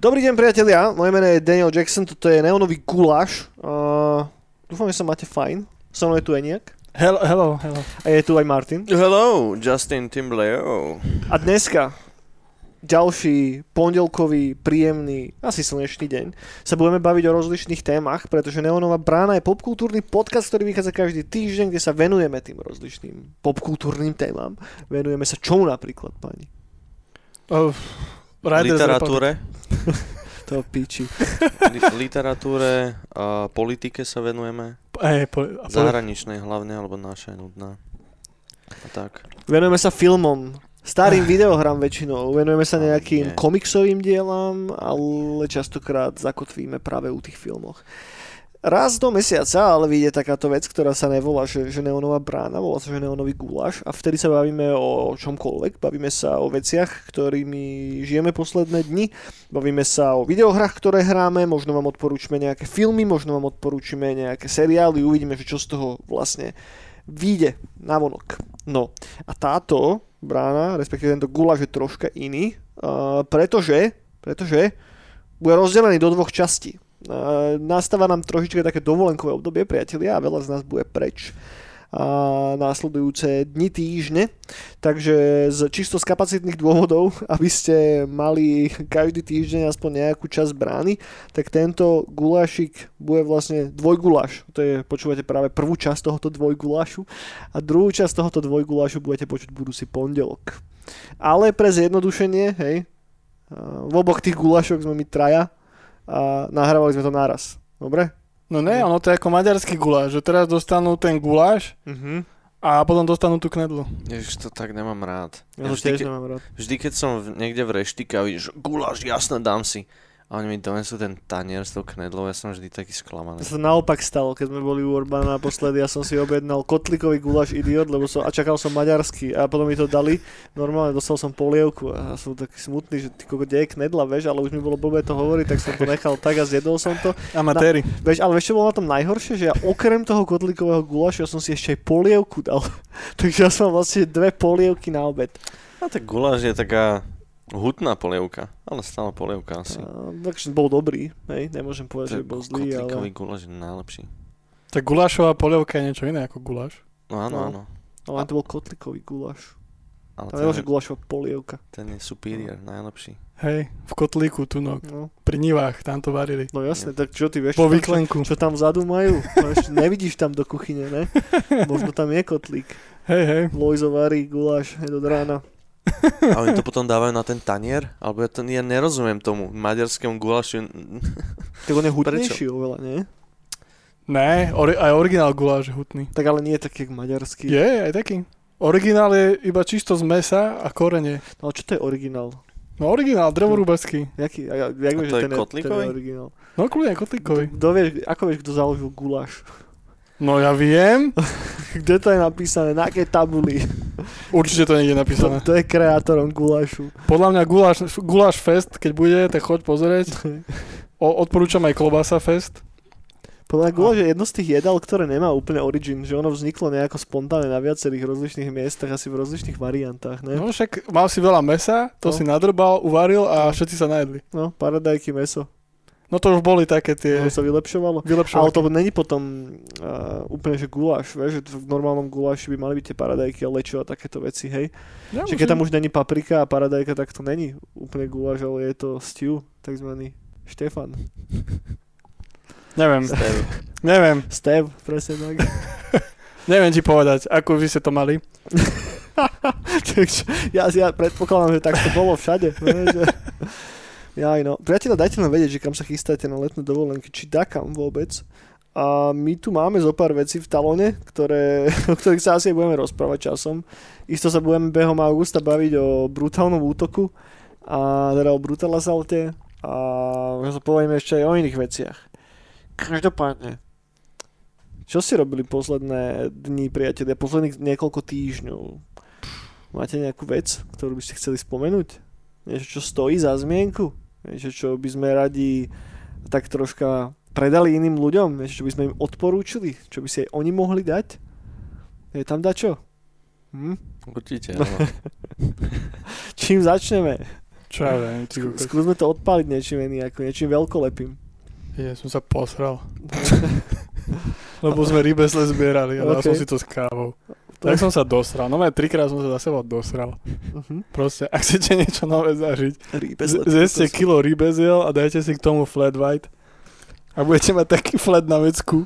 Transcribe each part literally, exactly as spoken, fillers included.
Dobrý deň, priatelia, moje meno je Daniel Jackson, toto je Neonový gulaš. Uh, dúfam, že sa máte fajn. So mnou je tu Enyaq. Hello, hello, hello. A je tu aj Martin. Hello, Justin Timbleo. A dneska, ďalší pondelkový, príjemný, asi slnečný deň, sa budeme baviť o rozličných témach, pretože Neonová brána je popkultúrny podcast, ktorý vychádza každý týždeň, kde sa venujeme tým rozličným popkultúrnym témam. Venujeme sa čomu napríklad, pani? Uh. Riders literatúre. To píči. Literatúre, a politike sa venujeme. E, po, a zahraničnej hlavne, alebo naša je nudná. A tak. Venujeme sa filmom, starým videohrám väčšinou, venujeme sa nejakým komiksovým dielam, ale častokrát zakotvíme práve u tých filmoch. Raz do mesiaca, ale vyjde takáto vec, ktorá sa nevolá, že, že Neonová brána, volá sa, že Neonový gulaš, a vtedy sa bavíme o čomkoľvek, bavíme sa o veciach, ktorými žijeme posledné dni, bavíme sa o videohrách, ktoré hráme, možno vám odporúčime nejaké filmy, možno vám odporúčime nejaké seriály, uvidíme, že čo z toho vlastne vyjde navonok. No a táto brána, respektíve tento gulaš je troška iný, uh, pretože, pretože bude rozdelený do dvoch častí. Uh, nastáva nám trošička také dovolenkové obdobie, priatelia, a veľa z nás bude preč uh, následujúce dni, týždne, takže z, čisto z kapacitných dôvodov, aby ste mali každý týždeň aspoň nejakú časť brány, tak tento gulášik bude vlastne dvojguláš, to je, počúvate práve prvú časť tohoto dvojgulášu a druhú časť tohoto dvojgulášu budete počuť budúci pondelok, ale pre zjednodušenie, hej, uh, v oboch tých gulášok sme my traja a nahrávali sme to naraz. Dobre? No ne, ono to je ako maďarský guláš, že teraz dostanú ten guláš uh-huh. a potom dostanú tú knedlu. Ježiš, to tak nemám rád. Ja, ja vždy, ke- nemám rád. Vždy, keď som v, niekde v reštike a vidíš, guláš, jasné, dám si. A oni mi donesú ten tanier s tou knedlou, ja som vždy taký sklamaný. To sa naopak stalo, keď sme boli u Orbána naposledy, ja som si objednal kotlikový guláš, idiot, lebo som, a čakal som maďarský a potom mi to dali, normálne dostal som polievku a som taký smutný, že ty koko, kde je knedla, vieš, ale už mi bolo blbé to hovoriť, tak som to nechal tak a zjedol som to. Amatéri. Vieš, ale vieš, čo bolo na tom najhoršie, že ja okrem toho kotlikového gulášu, ja som si ešte aj polievku dal, takže ja som vlastne dve polievky na obed. A tak guláš je taká hutná polievka, ale stále polievka asi. A, takže bol dobrý, hej, nemôžem povedať, že bol zlý, ale... Kotlikový guláš je najlepší. Tak gulášová polievka je niečo iné ako guláš. No áno, no. áno. Ale a... to bol kotlikový guláš. Ale to nemôže je... gulášová polievka. Ten je superior, no. Najlepší. Hej, v kotlíku, tu no, no. Pri nivách, tam to varili. No jasne, tak čo ty vieš, po výklenku. Čo, čo tam vzadu majú? Nevidíš tam do kuchyne, ne? Možno tam je kotlík. Hej, hej. Lojzo varí guláš, hej, do rána. A oni to potom dávajú na ten tanier? Alebo ja, to, ja nerozumiem tomu maďarskému gulášu. Tak on je hutnejší oveľa, nie? Ne, ori- aj originál guláš je hutný. Tak ale nie je taký jak maďarský. Je, aj taký. Originál je iba čisto z mesa a korene. No čo to je originál? No originál, drevorúbačský. Jaký? A, jak vieš, a to je ten kotlikový? Ten originál. No kľudne, kotlikový. Kto vieš, ako vieš, kto založil guláš? No ja viem. Kde to je napísané? Na akej tabuli? Určite to niekde napísané. To, to je kreátorom gulášu. Podľa mňa guláš, guláš fest, keď bude, tak choď pozrieť. O, odporúčam aj klobasa fest. Podľa mňa guláš je jedno z tých jedál, ktoré nemá úplne origin, že ono vzniklo nejako spontánne na viacerých rozličných miestach, asi v rozličných variantách, ne? No však mal si veľa mesa, to no. si nadrbal, uvaril a no. všetci sa najedli. No, paradajky, meso. No to už boli také tie... No, sa vylepšovalo. vylepšovalo. Ale to není potom uh, úplne, že guláš, vieš, že v normálnom guláši by mali byť tie paradajky a lečo a takéto veci, hej. Ja že musím... keď tam už není paprika a paradajka, tak to není úplne guláš, ale je to stew, takzvaný Štefan. Neviem. Stev. Neviem. Stev, presne tak. Neviem ti povedať, ako vy ste to mali. Takže ja, ja predpokladám, že tak to bolo všade, vieš, že... Jaj, no. Priatelia, dajte nám vedieť, že kam sa chystáte na letné dovolenky, či dákam vôbec. A my tu máme zo pár vecí v talóne, ktoré, o ktorých sa asi budeme rozprávať časom. Isto sa budeme behom augusta baviť o brutálnom útoku, a teda o Brutal Assalte, a možno sa povieme ešte aj o iných veciach. Každopádne, čo si robili posledné dni, priatelia, posledných niekoľko týždňov? Máte nejakú vec, ktorú by ste chceli spomenúť? Niečo, čo stojí za zmienku? Niečo, čo by sme radi tak troška predali iným ľuďom? Niečo, čo by sme im odporúčili? Čo by si aj oni mohli dať? Je tam dačo? Hm? Určite, áno. Čím začneme? Čo ja viem. Skúsme to odpáliť niečím iný, ako niečím veľkolepým. Ja som sa posral. Lebo sme rybesle zbierali a dal okay. som si to s kávou. Tak som sa dosral. No aj trikrát som sa za seba dosral. Uh-huh. Proste, ak chcete niečo nové zažiť, rybezle, zjeste sú... kilo rybeziel a dajte si k tomu flat white a budete mať taký flat na vecku.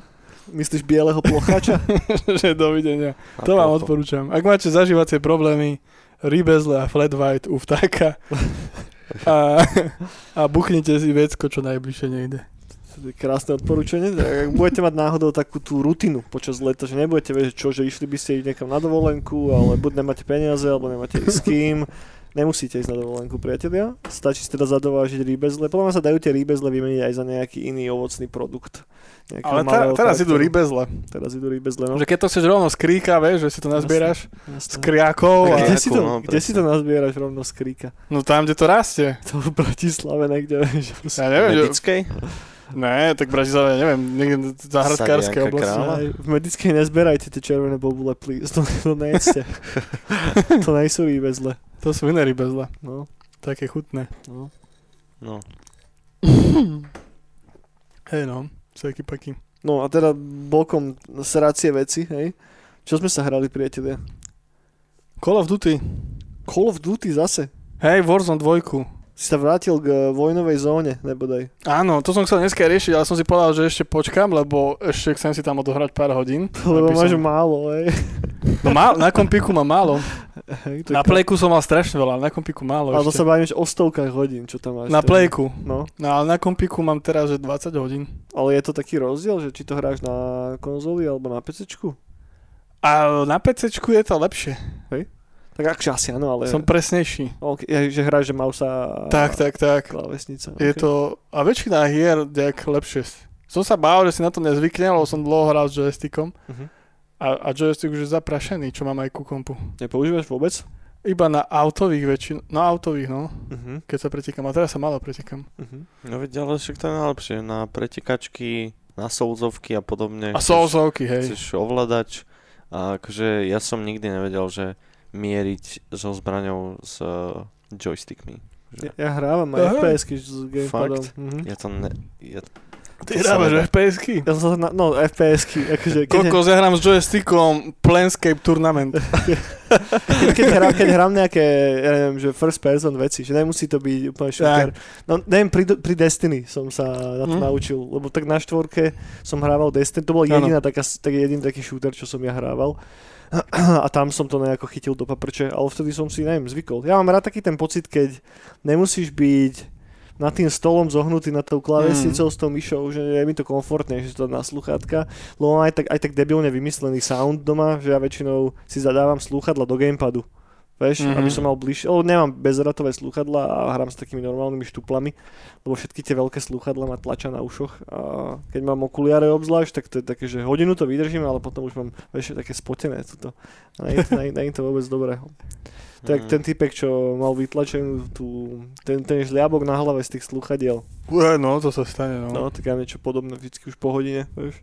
Myslíš bieleho plochača? Že dovidenia. A to vám to odporúčam. Ak máte zažívacie problémy, rybezle a flat white u vtáka a, a buchnite si vecko, čo najbližšie nejde. Krásne odporúčanie. Ak budete mať náhodou takú tú rutinu počas leta, že nebudete vedieť čo, že išli by ste ísť niekam na dovolenku, ale buď nemáte peniaze, alebo nemáte s kým, nemusíte ísť na dovolenku, priatelia. Stačí si teda zadovážiť rybezle. Podľa mňa sa dajú tie rybezle vymeniť aj za nejaký iný ovocný produkt. Ale tá, teraz idú rybezle. Teraz idú rybezle, no. Že keď to chceš rovno z kríka, vieš, že si to nazbieraš z kriákov. A kde, a... si to, no, kde si to nazbieraš rovno z kríka? No tam, kde to rastie. To v Bratislave niekde, vieš. Ja neviem, že... Ne, tak v Bratislave, neviem, niekde záhradkárske oblasti. V Medickej nezberajte tie červené bobule, please, to, to nejeste. To nejsú rybezle. To sú iné rybezle. No. Také chutné. No. No. Hej no, seky paky. No a teda bokom sracie veci, hej. Čo sme sa hrali, priatelia? Call of Duty. Call of Duty zase. Hej, Warzone dvojku. Si sa vrátil k vojnovej zóne, nebodaj. Áno, to som chcel dneska riešiť, ale som si povedal, že ešte počkam, lebo ešte chcem si tam odohrať pár hodín. Lebo máš som... málo, hej. No má... na kompiku mám málo. Hej, na plejku som mal strašne veľa, ale na kompiku málo ale ešte. Ale to sa bavíš o stovkách hodín, čo tam máš. Na teda. Plejku. No. No, ale na kompiku mám teraz, že dvadsať hodín. Ale je to taký rozdiel, že či to hráš na konzoli alebo na PCčku? A na PCčku je to lepšie. Hej. Tak akže asi, áno, ale... Som presnejší. Okay, že hráš, že mausa a tak, tak, tak. Klávesnica. Okay. Je to... A väčšina hier nejak lepšie. Som sa bál, že si na to nezvykne, lebo som dlho hral s joystickom. Uh-huh. A, a joystick už je zaprašený, čo mám aj ku kompu. Nepoužívaš vôbec? Iba na autových väčšin... No autových, no. Uh-huh. Keď sa pretekám. A teraz sa malo pretekám. Uh-huh. No veď, ale však to je najlepšie. Na pretekačky, na souzovky a podobne. A souzovky, hej. Chceš ovladač. A akože ja som nikdy nevedel, že... mieriť so zbraňou s uh, joystickmi. Ja, ja hrávam aj uh-huh. ef pé esky s gamepadom. Fakt? Mm-hmm. Ja to ne... Ja to, Ty to hrávaš ne... ef pé esky? Ja som, no, ef pé esky. Akože, Kokos, ne... ja hrám s joystickom Planescape Torment. keď, hrá, keď hrám nejaké, ja neviem, že first person veci, že nemusí to byť úplne shooter. No, neviem, pri, pri Destiny som sa na to mm. naučil, lebo tak na štvorke som hrával Destiny, to bol jediná taká, tak jediný taký shooter, čo som ja hrával. A tam som to nejako chytil do paprče, ale vtedy som si, neviem, zvykol. Ja mám rád taký ten pocit, keď nemusíš byť nad tým stolom zohnutý, nad tou klávesnicou mm. s tou myšou, že je mi to komfortné, že to na sluchátka, lebo mám aj tak, aj tak debilne vymyslený sound doma, že ja väčšinou si zadávam slúchadla do gamepadu, vieš, mm-hmm. aby som mal bližšie, lebo nemám bezratové slúchadla a hrám s takými normálnymi štuplami, lebo všetky tie veľké slúchadla ma tlačia na ušoch a keď mám okuliare obzvlášť, tak to je také, že hodinu to vydržím, ale potom už mám, vieš, také spotené toto. Nie je to vôbec dobré. Tak ten typek, čo mal vytlačenú tú, ten, ten žliabok na hlave z tých slúchadiel. Ué, no, to sa stane, no. No, tak ja niečo podobné vždycky už po hodine, vieš.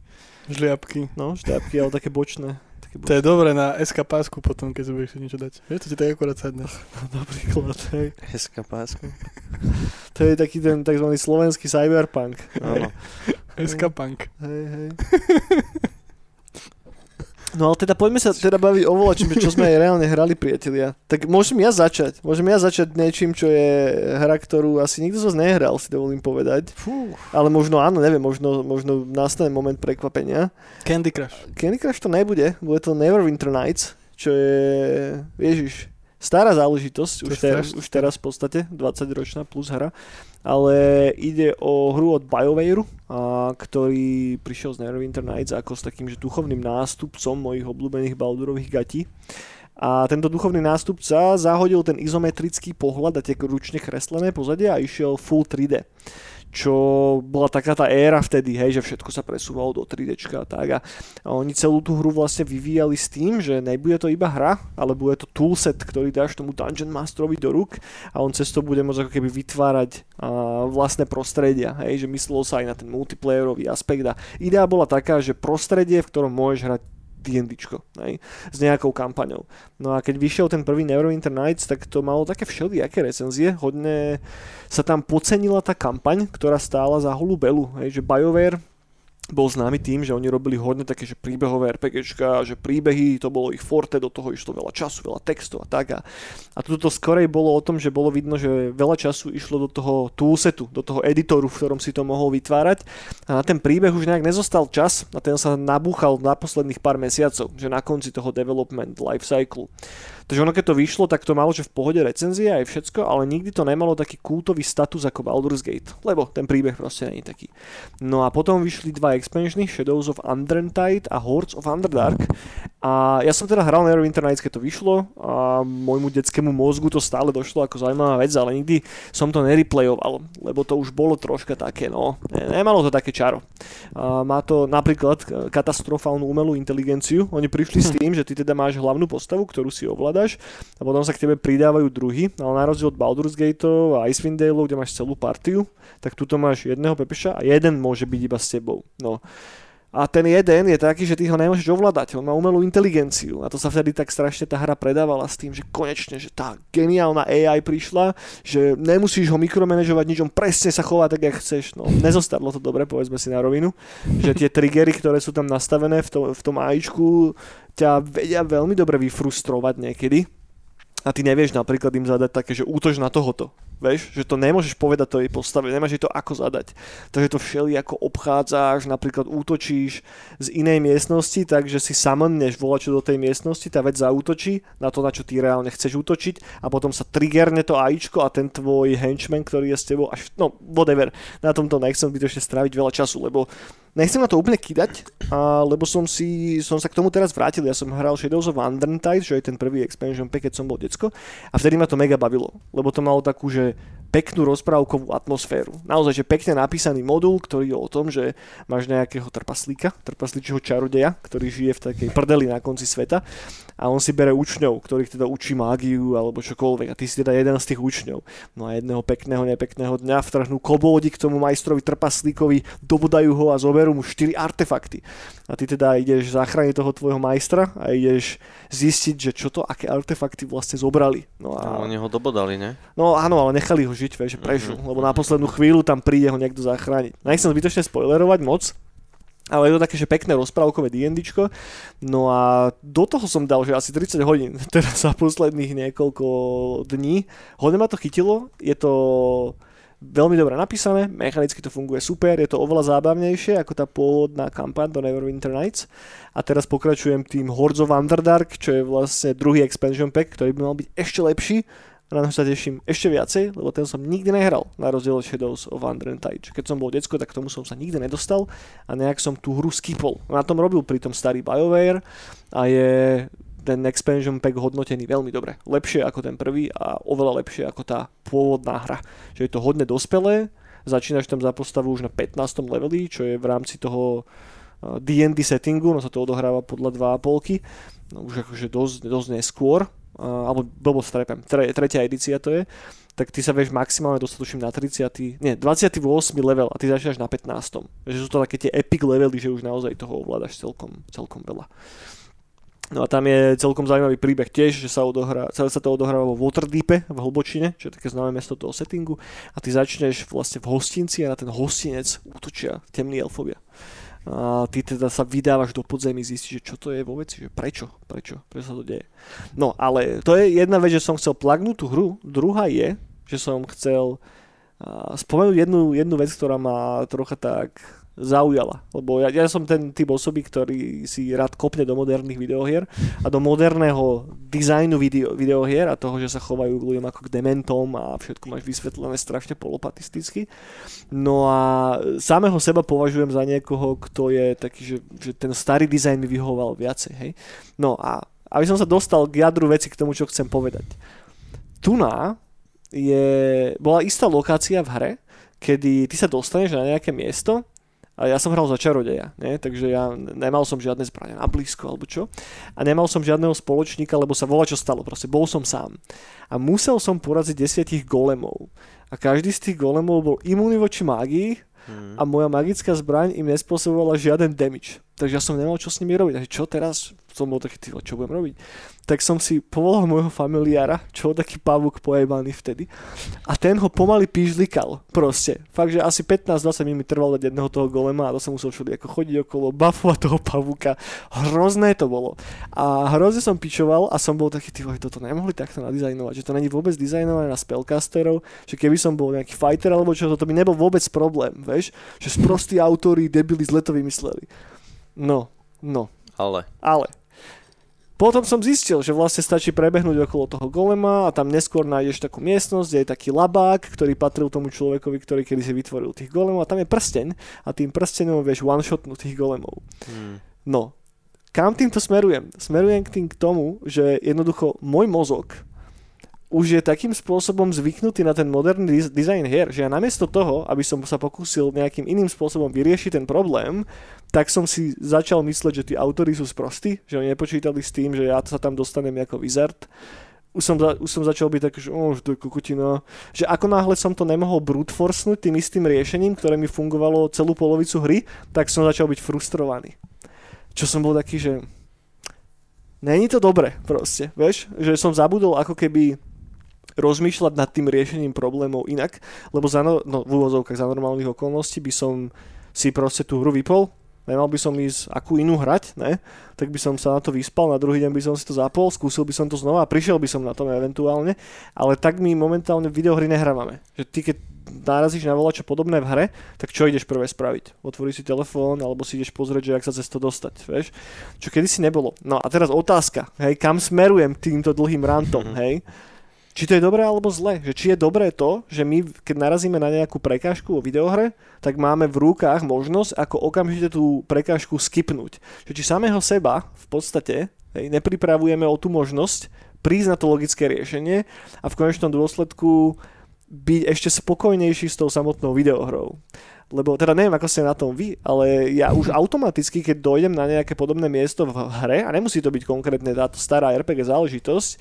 Žliabky. No, žliabky, ale také bočné. Také bočné. To je dobré na es ká pásku potom, keď sa budeš chcieť niečo dať. Vieš, to ti tak akorát sadne. Napríklad, hej. es ká pásku. To je taký ten takzvaný slovenský cyberpunk. Áno. es ká punk. Hej, hej. No ale teda poďme sa teda baviť o voľačím, čo sme aj reálne hrali, priatelia. Tak môžem ja začať. Môžem ja začať niečím, čo je hra, ktorú asi nikto z vás nehral, si dovolím povedať. Fú. Ale možno áno, neviem, možno, možno nastane moment prekvapenia. Candy Crush. Candy Crush to nebude, bude to Neverwinter Nights, čo je, ježiš, stará záležitosť, už, ter, už teraz v podstate, dvadsaťročná plus hra. Ale ide o hru od BioWare, ktorý prišiel z Neverwinter Nights ako s takým, že duchovným nástupcom mojich obľúbených Baldurových gatí. A tento duchovný nástupca zahodil ten izometrický pohľad a tie ručne kreslené pozadie a išiel full tri dé. Čo bola taká tá éra vtedy, hej, že všetko sa presúvalo do tri déčka a tak. A oni celú tú hru vlastne vyvíjali s tým, že nebude to iba hra, ale bude to toolset, ktorý dáš tomu Dungeon Masterovi do rúk a on cez to bude môcť ako keby vytvárať uh, vlastné prostredia, hej, že myslelo sa aj na ten multiplayerový aspekt a idea bola taká, že prostredie, v ktorom môžeš hrať dé endčko, hej, s nejakou kampaňou. No a keď vyšiel ten prvý Neverwinter Nights, tak to malo také všelijaké recenzie, hodne sa tam podcenila tá kampaň, ktorá stála za holú belu, hej, že BioWare bol známy tým, že oni robili hodne také, že príbehové RPGčka, že príbehy, to bolo ich forte, do toho išlo veľa času, veľa textov a tak. A, a toto skorej bolo o tom, že bolo vidno, že veľa času išlo do toho toolsetu, do toho editoru, v ktorom si to mohol vytvárať. A na ten príbeh už nejak nezostal čas a ten sa nabúchal na posledných pár mesiacov, že na konci toho development life cycle. Takže ono keď to vyšlo, tak to malo, že v pohode recenzie aj všetko, ale nikdy to nemalo taký kultový status ako Baldur's Gate, lebo ten príbeh proste nie je taký. No a potom vyšli dva expansiony, Shadows of Undrentide a Hordes of Underdark. A ja som teda hral Neverwinter Nights, keď to vyšlo a môjmu detskému mozgu to stále došlo ako zaujímavá vec, ale nikdy som to nereplayoval, lebo to už bolo troška také, no, nemalo to také čaro. A má to napríklad katastrofálnu umelú inteligenciu. Oni prišli s tým, že ty teda máš hlavnú postavu, ktorú si ovládal, a potom sa k tebe pridávajú druhy, ale na rozdiel od Baldur's Gateov a Icewind Daleov, kde máš celú partiu, tak tuto máš jedného pepeša a jeden môže byť iba s tebou. No. A ten jeden je taký, že ty ho nemôžeš ovládať, on má umelú inteligenciu a to sa vtedy tak strašne tá hra predávala s tým, že konečne, že tá geniálna á í prišla, že nemusíš ho mikromanéžovať nič, on presne sa chová tak, jak chceš. No, nezostarlo to dobre, povedzme si na rovinu, že tie triggery, ktoré sú tam nastavené v tom, v tom á íčku, ťa vedia veľmi dobre vyfrustrovať niekedy. A ty nevieš napríklad im zadať také, že útoč na tohoto. Vieš, že to nemôžeš povedať tej postave, nemáš jej to ako zadať. Takže to všelijako obchádzaš, napríklad útočíš z inej miestnosti, takže si summoneš volačo do tej miestnosti, tá vec zaútočí na to, na čo ty reálne chceš útočiť a potom sa triggerne to AIčko a ten tvoj henchman, ktorý je s tebou až, no whatever, na tomto nechcem bytočne stráviť veľa času, lebo nechcem na to úplne kidať, a, lebo som, si, som sa k tomu teraz vrátil. Ja som hral Shadows of Undrentide, čo je ten prvý expansion pack, keď som bol decko, a vtedy ma to mega bavilo, lebo to malo takú, že peknú rozprávkovú atmosféru. Naozaj, že pekne napísaný modul, ktorý je o tom, že máš nejakého trpaslíka, trpasličieho čarodeja, ktorý žije v takej prdeli na konci sveta a on si bere učňov, ktorých teda učí mágiu alebo čokoľvek a ty si teda jeden z tých učňov. No a jedného pekného, nepekného dňa vtrhnú koboldi k tomu majstrovi trpaslíkovi, dobudajú ho a zober mu štyri artefakty. A ty teda ideš zachrániť toho tvojho majstra a ideš zistiť, že čo to, aké artefakty vlastne zobrali. No a... No, oni ho dobodali, ne? No áno, ale nechali ho žiť, vieš, že prežil, mm-hmm. lebo na poslednú chvíľu tam príde ho niekto zachrániť. Nechcem zbytočne spoilerovať moc, ale je to také, že pekné rozprávkové dé endčko. No a do toho som dal, že asi tridsať hodín, teraz za posledných niekoľko dní. Hodne ma to chytilo, je to... veľmi dobre napísané, mechanicky to funguje super, je to oveľa zábavnejšie ako tá pôvodná kampaň do Neverwinter Nights. A teraz pokračujem tým Hordes of Underdark, čo je vlastne druhý expansion pack, ktorý by mal byť ešte lepší. Na to sa teším ešte viacej, lebo ten som nikdy nehral na rozdiel od Shadows of Undrentide. Keď som bol decko, tak k tomu som sa nikdy nedostal a nejak som tú hru skipol. Na tom robil pritom starý BioWare a je... ten expansion pack hodnotený veľmi dobre. Lepšie ako ten prvý a oveľa lepšie ako tá pôvodná hra. Že je to hodne dospelé, začínaš tam za postavu už na pätnástom leveli, čo je v rámci toho dé end settingu, no sa to odohráva podľa dva a pol, no už akože dosť, dosť neskôr, alebo blbo strepem, tre, tretia edícia to je, tak ty sa vieš maximálne dostať na tridsiaty, nie, dvadsiaty ôsmy level a ty začínaš na pätnástom. Že sú to také tie epic levely, že už naozaj toho ovládaš celkom, celkom veľa. No a tam je celkom zaujímavý príbeh tiež, že sa odohrá, celé sa to odohráva vo Waterdeepe v Hlbočine, čo je také známe mesto toho settingu a ty začneš vlastne v hostinci a na ten hostinec útočia temní elfovia. A ty teda sa vydávaš do podzemí, zistíš, že čo to je vo veci, že prečo, prečo, prečo sa to deje. No ale to je jedna vec, že som chcel plagnúť tú hru, druhá je, že som chcel uh, spomenúť jednu, jednu vec, ktorá ma trocha tak... zaujala, lebo ja, ja som ten typ osoby, ktorý si rád kopne do moderných videohier a do moderného dizajnu video, videohier a toho, že sa chovajú k ľuďom ako k dementom a všetko máš vysvetlené strašne polopatisticky. No a samého seba považujem za niekoho, kto je taký, že, že ten starý dizajn mi vyhoval viacej, hej. No a aby som sa dostal k jadru veci, k tomu, čo chcem povedať. Tuná je, bola istá lokácia v hre, kedy ty sa dostaneš na nejaké miesto. A ja som hral za čarodeja, nie? Takže ja nemal som žiadne zbrane na blízko alebo čo. A nemal som žiadneho spoločníka, lebo sa volá čo stalo, proste bol som sám. A musel som poraziť desiatich golemov. A každý z tých golemov bol imúnny voči mágii hmm. a moja magická zbraň im nespôsobovala žiaden damage. takže ja som nemal čo s nimi robiť, takže čo teraz, som bol taký, ty, čo budem robiť, tak som si povolal môjho familiára, čo bol taký pavúk pojebaný vtedy, a ten ho pomaly pížlikal, proste, fakt, že asi pätnásť dvadsať minút mi trvalo dať jedného toho golema a to som musel všude ako chodiť okolo, buffovať toho pavúka, hrozné to bolo a hrozne som pičoval a som bol taký, ty, toto nemohli takto nadizajnovať, že to není vôbec dizajnované na spellcasterov, že keby som bol nejaký fighter alebo čo, to by nebol vôbec problém, vieš, že sprostí autori, debili zle to vymysleli. No, no. Ale. Ale. Potom som zistil, že vlastne stačí prebehnúť okolo toho golema a tam neskôr nájdeš takú miestnosť, kde je taký labák, ktorý patril tomu človekovi, ktorý kedysi vytvoril tých golemov a tam je prsteň a tým prsteňom vieš one-shotnú tých golemov. Hmm. No. Kam týmto smerujem? Smerujem k tým k tomu, že jednoducho môj mozog už je takým spôsobom zvyknutý na ten moderný diz- dizajn hier, že ja namiesto toho, aby som sa pokúsil nejakým iným spôsobom vyriešiť ten problém, tak som si začal mysleť, že tí autori sú sprostí, že oni nepočítali s tým, že ja sa tam dostanem ako wizard. Už som, za- už som začal byť tak, že oh, to je kukutina. Že ako náhle som to nemohol brutforcnúť tým istým riešením, ktoré mi fungovalo celú polovicu hry, tak som začal byť frustrovaný. Čo som bol taký, že není to dobre proste, vieš? Že som zabudol ako keby rozmýšľať nad tým riešením problémov inak, lebo za no, no, v úvozovkách za normálnych okolností by som si proste tú hru vypol, nemal by som ísť akú inú hrať, ne? Tak by som sa na to vyspal, na druhý deň by som si to zapol, skúsil by som to znova a prišiel by som na to eventuálne, ale tak my momentálne videohry nehrávame. Že ty keď narazíš na volačo podobné v hre, tak čo ideš prvé spraviť? Otvoríš si telefón alebo si ideš pozrieť, že jak sa cez to dostať, vieš? Čo kedysi nebolo. No a teraz otázka, hej, kam smerujem týmto dlhým rantom, hej? Či to je dobré alebo zlé? Že či je dobré to, že my, keď narazíme na nejakú prekážku vo videohre, tak máme v rukách možnosť, ako okamžite tú prekážku skipnúť. Že či samého seba v podstate hej, nepripravujeme o tú možnosť prísť na to logické riešenie a v konečnom dôsledku byť ešte spokojnejší s tou samotnou videohrou. Lebo teda neviem, ako ste na tom vy, ale ja už automaticky, keď dojdem na nejaké podobné miesto v hre, a nemusí to byť konkrétne táto stará er pé gé záležitosť,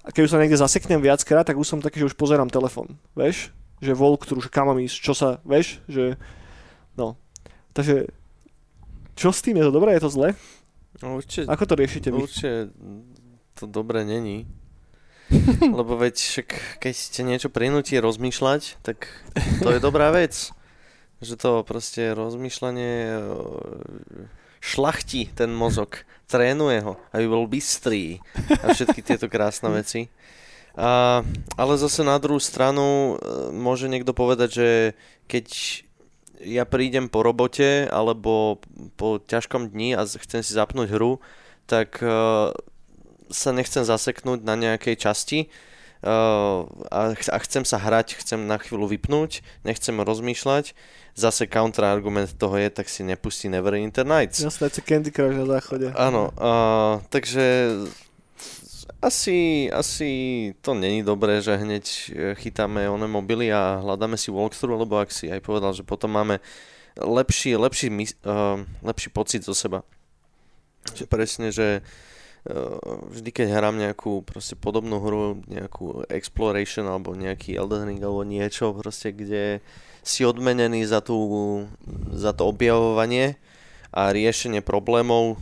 a keď už sa niekde zaseknem viackrát, tak už som taký, že už pozerám telefon, vieš? Že walkthrough, že kam mám ísť, čo sa, vieš? Že, no. Takže, čo s tým? Je to dobré, je to zlé? Určite, ako to riešite vy? Určite to dobré není. Lebo veď, však, keď ste niečo prinúti rozmýšľať, tak to je dobrá vec. Že to proste rozmýšľanie šlachtí ten mozog. Trénuje ho, aby bol bystrý a všetky tieto krásne veci. A, ale zase na druhú stranu môže niekto povedať, že keď ja prídem po robote alebo po ťažkom dni a chcem si zapnúť hru, tak uh, sa nechcem zaseknúť na nejakej časti uh, a, ch- a chcem sa hrať, chcem na chvíľu vypnúť, nechcem rozmýšľať. Zase kontraargument toho je, tak si nepustí Neverwinter Nights. Jasné, to Candy Crush na záchode. Áno, uh, takže asi, asi to není dobré, že hneď chytáme oné mobily a hľadáme si walkthrough, lebo ak si aj povedal, že potom máme lepší, lepší, uh, lepší pocit zo seba. Že presne, že vždy keď hrám nejakú proste podobnú hru, nejakú exploration alebo nejaký Elden Ring alebo niečo proste, kde si odmenený za, tú, za to objavovanie a riešenie problémov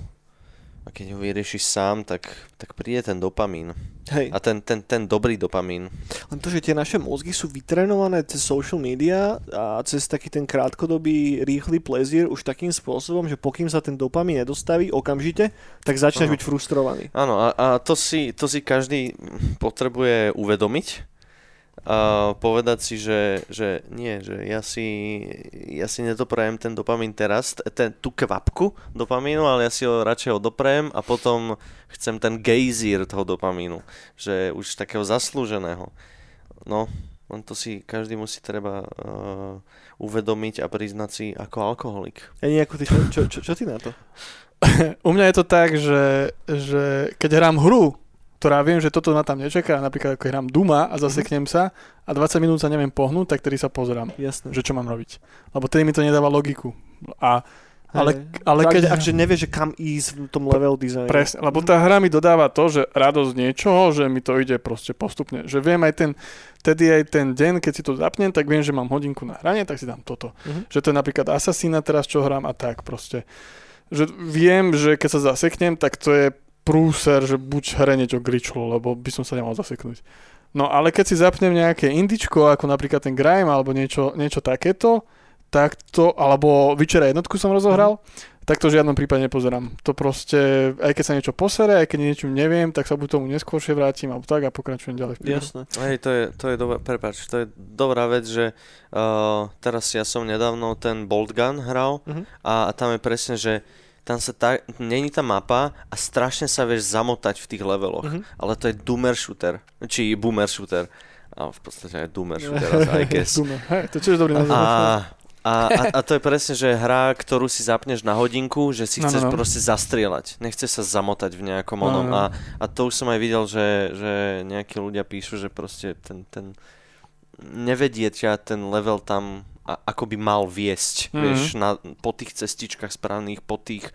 a keď ho vyriešiš sám, tak, tak príde ten dopamín. Hej. A ten, ten, ten dobrý dopamín. Len to, že tie naše mozgy sú vytrenované cez social media a cez taký ten krátkodobý rýchly plezír už takým spôsobom, že pokým sa ten dopamín nedostaví okamžite, tak začneš Aha. byť frustrovaný. Áno, a, a to, si, to si každý potrebuje uvedomiť. A povedať si, že, že nie, že ja si, ja si nedoprajem ten dopamín teraz, ten, tú kvapku dopamínu, ale ja si ho radšej odoprajem a potom chcem ten gejzír toho dopamínu, že už takého zaslúženého. No, len to si každý musí treba uh, uvedomiť a priznať si ako alkoholik. Ja nejako, ty, čo, čo, čo, čo ty na to? U mňa je to tak, že, že keď hrám hru, ktorá viem, že toto ma tam nečaká, napríklad ako hrám Duma a zaseknem sa a dvadsať minút sa neviem pohnúť, tak tedy sa pozerám, Jasne. že čo mám robiť. Lebo tedy mi to nedáva logiku. A, ale ale tak, keď... Takže nevieš, že kam ísť v tom level designu. Presne, lebo tá hra mi dodáva to, že radosť niečoho, že mi to ide proste postupne. Že viem aj ten, tedy aj ten deň, keď si to zapnem, tak viem, že mám hodinku na hranie, tak si dám toto. Uh-huh. Že to je napríklad Assassina teraz, čo hrám a tak proste. že viem, že keď sa zaseknem, tak to je prúser, že buď hre niečo gričlo, lebo by som sa nemal zaseknúť. No ale keď si zapnem nejaké indičko, ako napríklad ten Grime, alebo niečo, niečo takéto, tak to, alebo večera jednotku som rozohral, mm. tak to v žiadnom prípade nepozerám. To proste, aj keď sa niečo posere, aj keď niečím neviem, tak sa buď tomu neskôršie vrátim, alebo tak a pokračujem ďalej v príbehu. Jasné. Hej, to je, to je dobrá, prepáč, to je dobrá vec, že uh, teraz ja som nedávno ten Bold Gun hral mm-hmm. a, a tam je presne, že tam sa tak, není tá mapa a strašne sa vieš zamotať v tých leveloch, mm-hmm. ale to je doomer shooter, či boomer shooter, a v podstate aj doomer shooter, I guess. Hej, to je dobrý názor. A, a, a to je presne, že hra, ktorú si zapneš na hodinku, že si no, chceš no, no. proste zastrieľať, nechceš sa zamotať v nejakom no, onom. No. A, a to už som aj videl, že, že nejakí ľudia píšu, že proste ten, ten nevedie ťa ten level tam a ako by mal viesť, mm-hmm. vieš, na, po tých cestičkách správnych, po tých,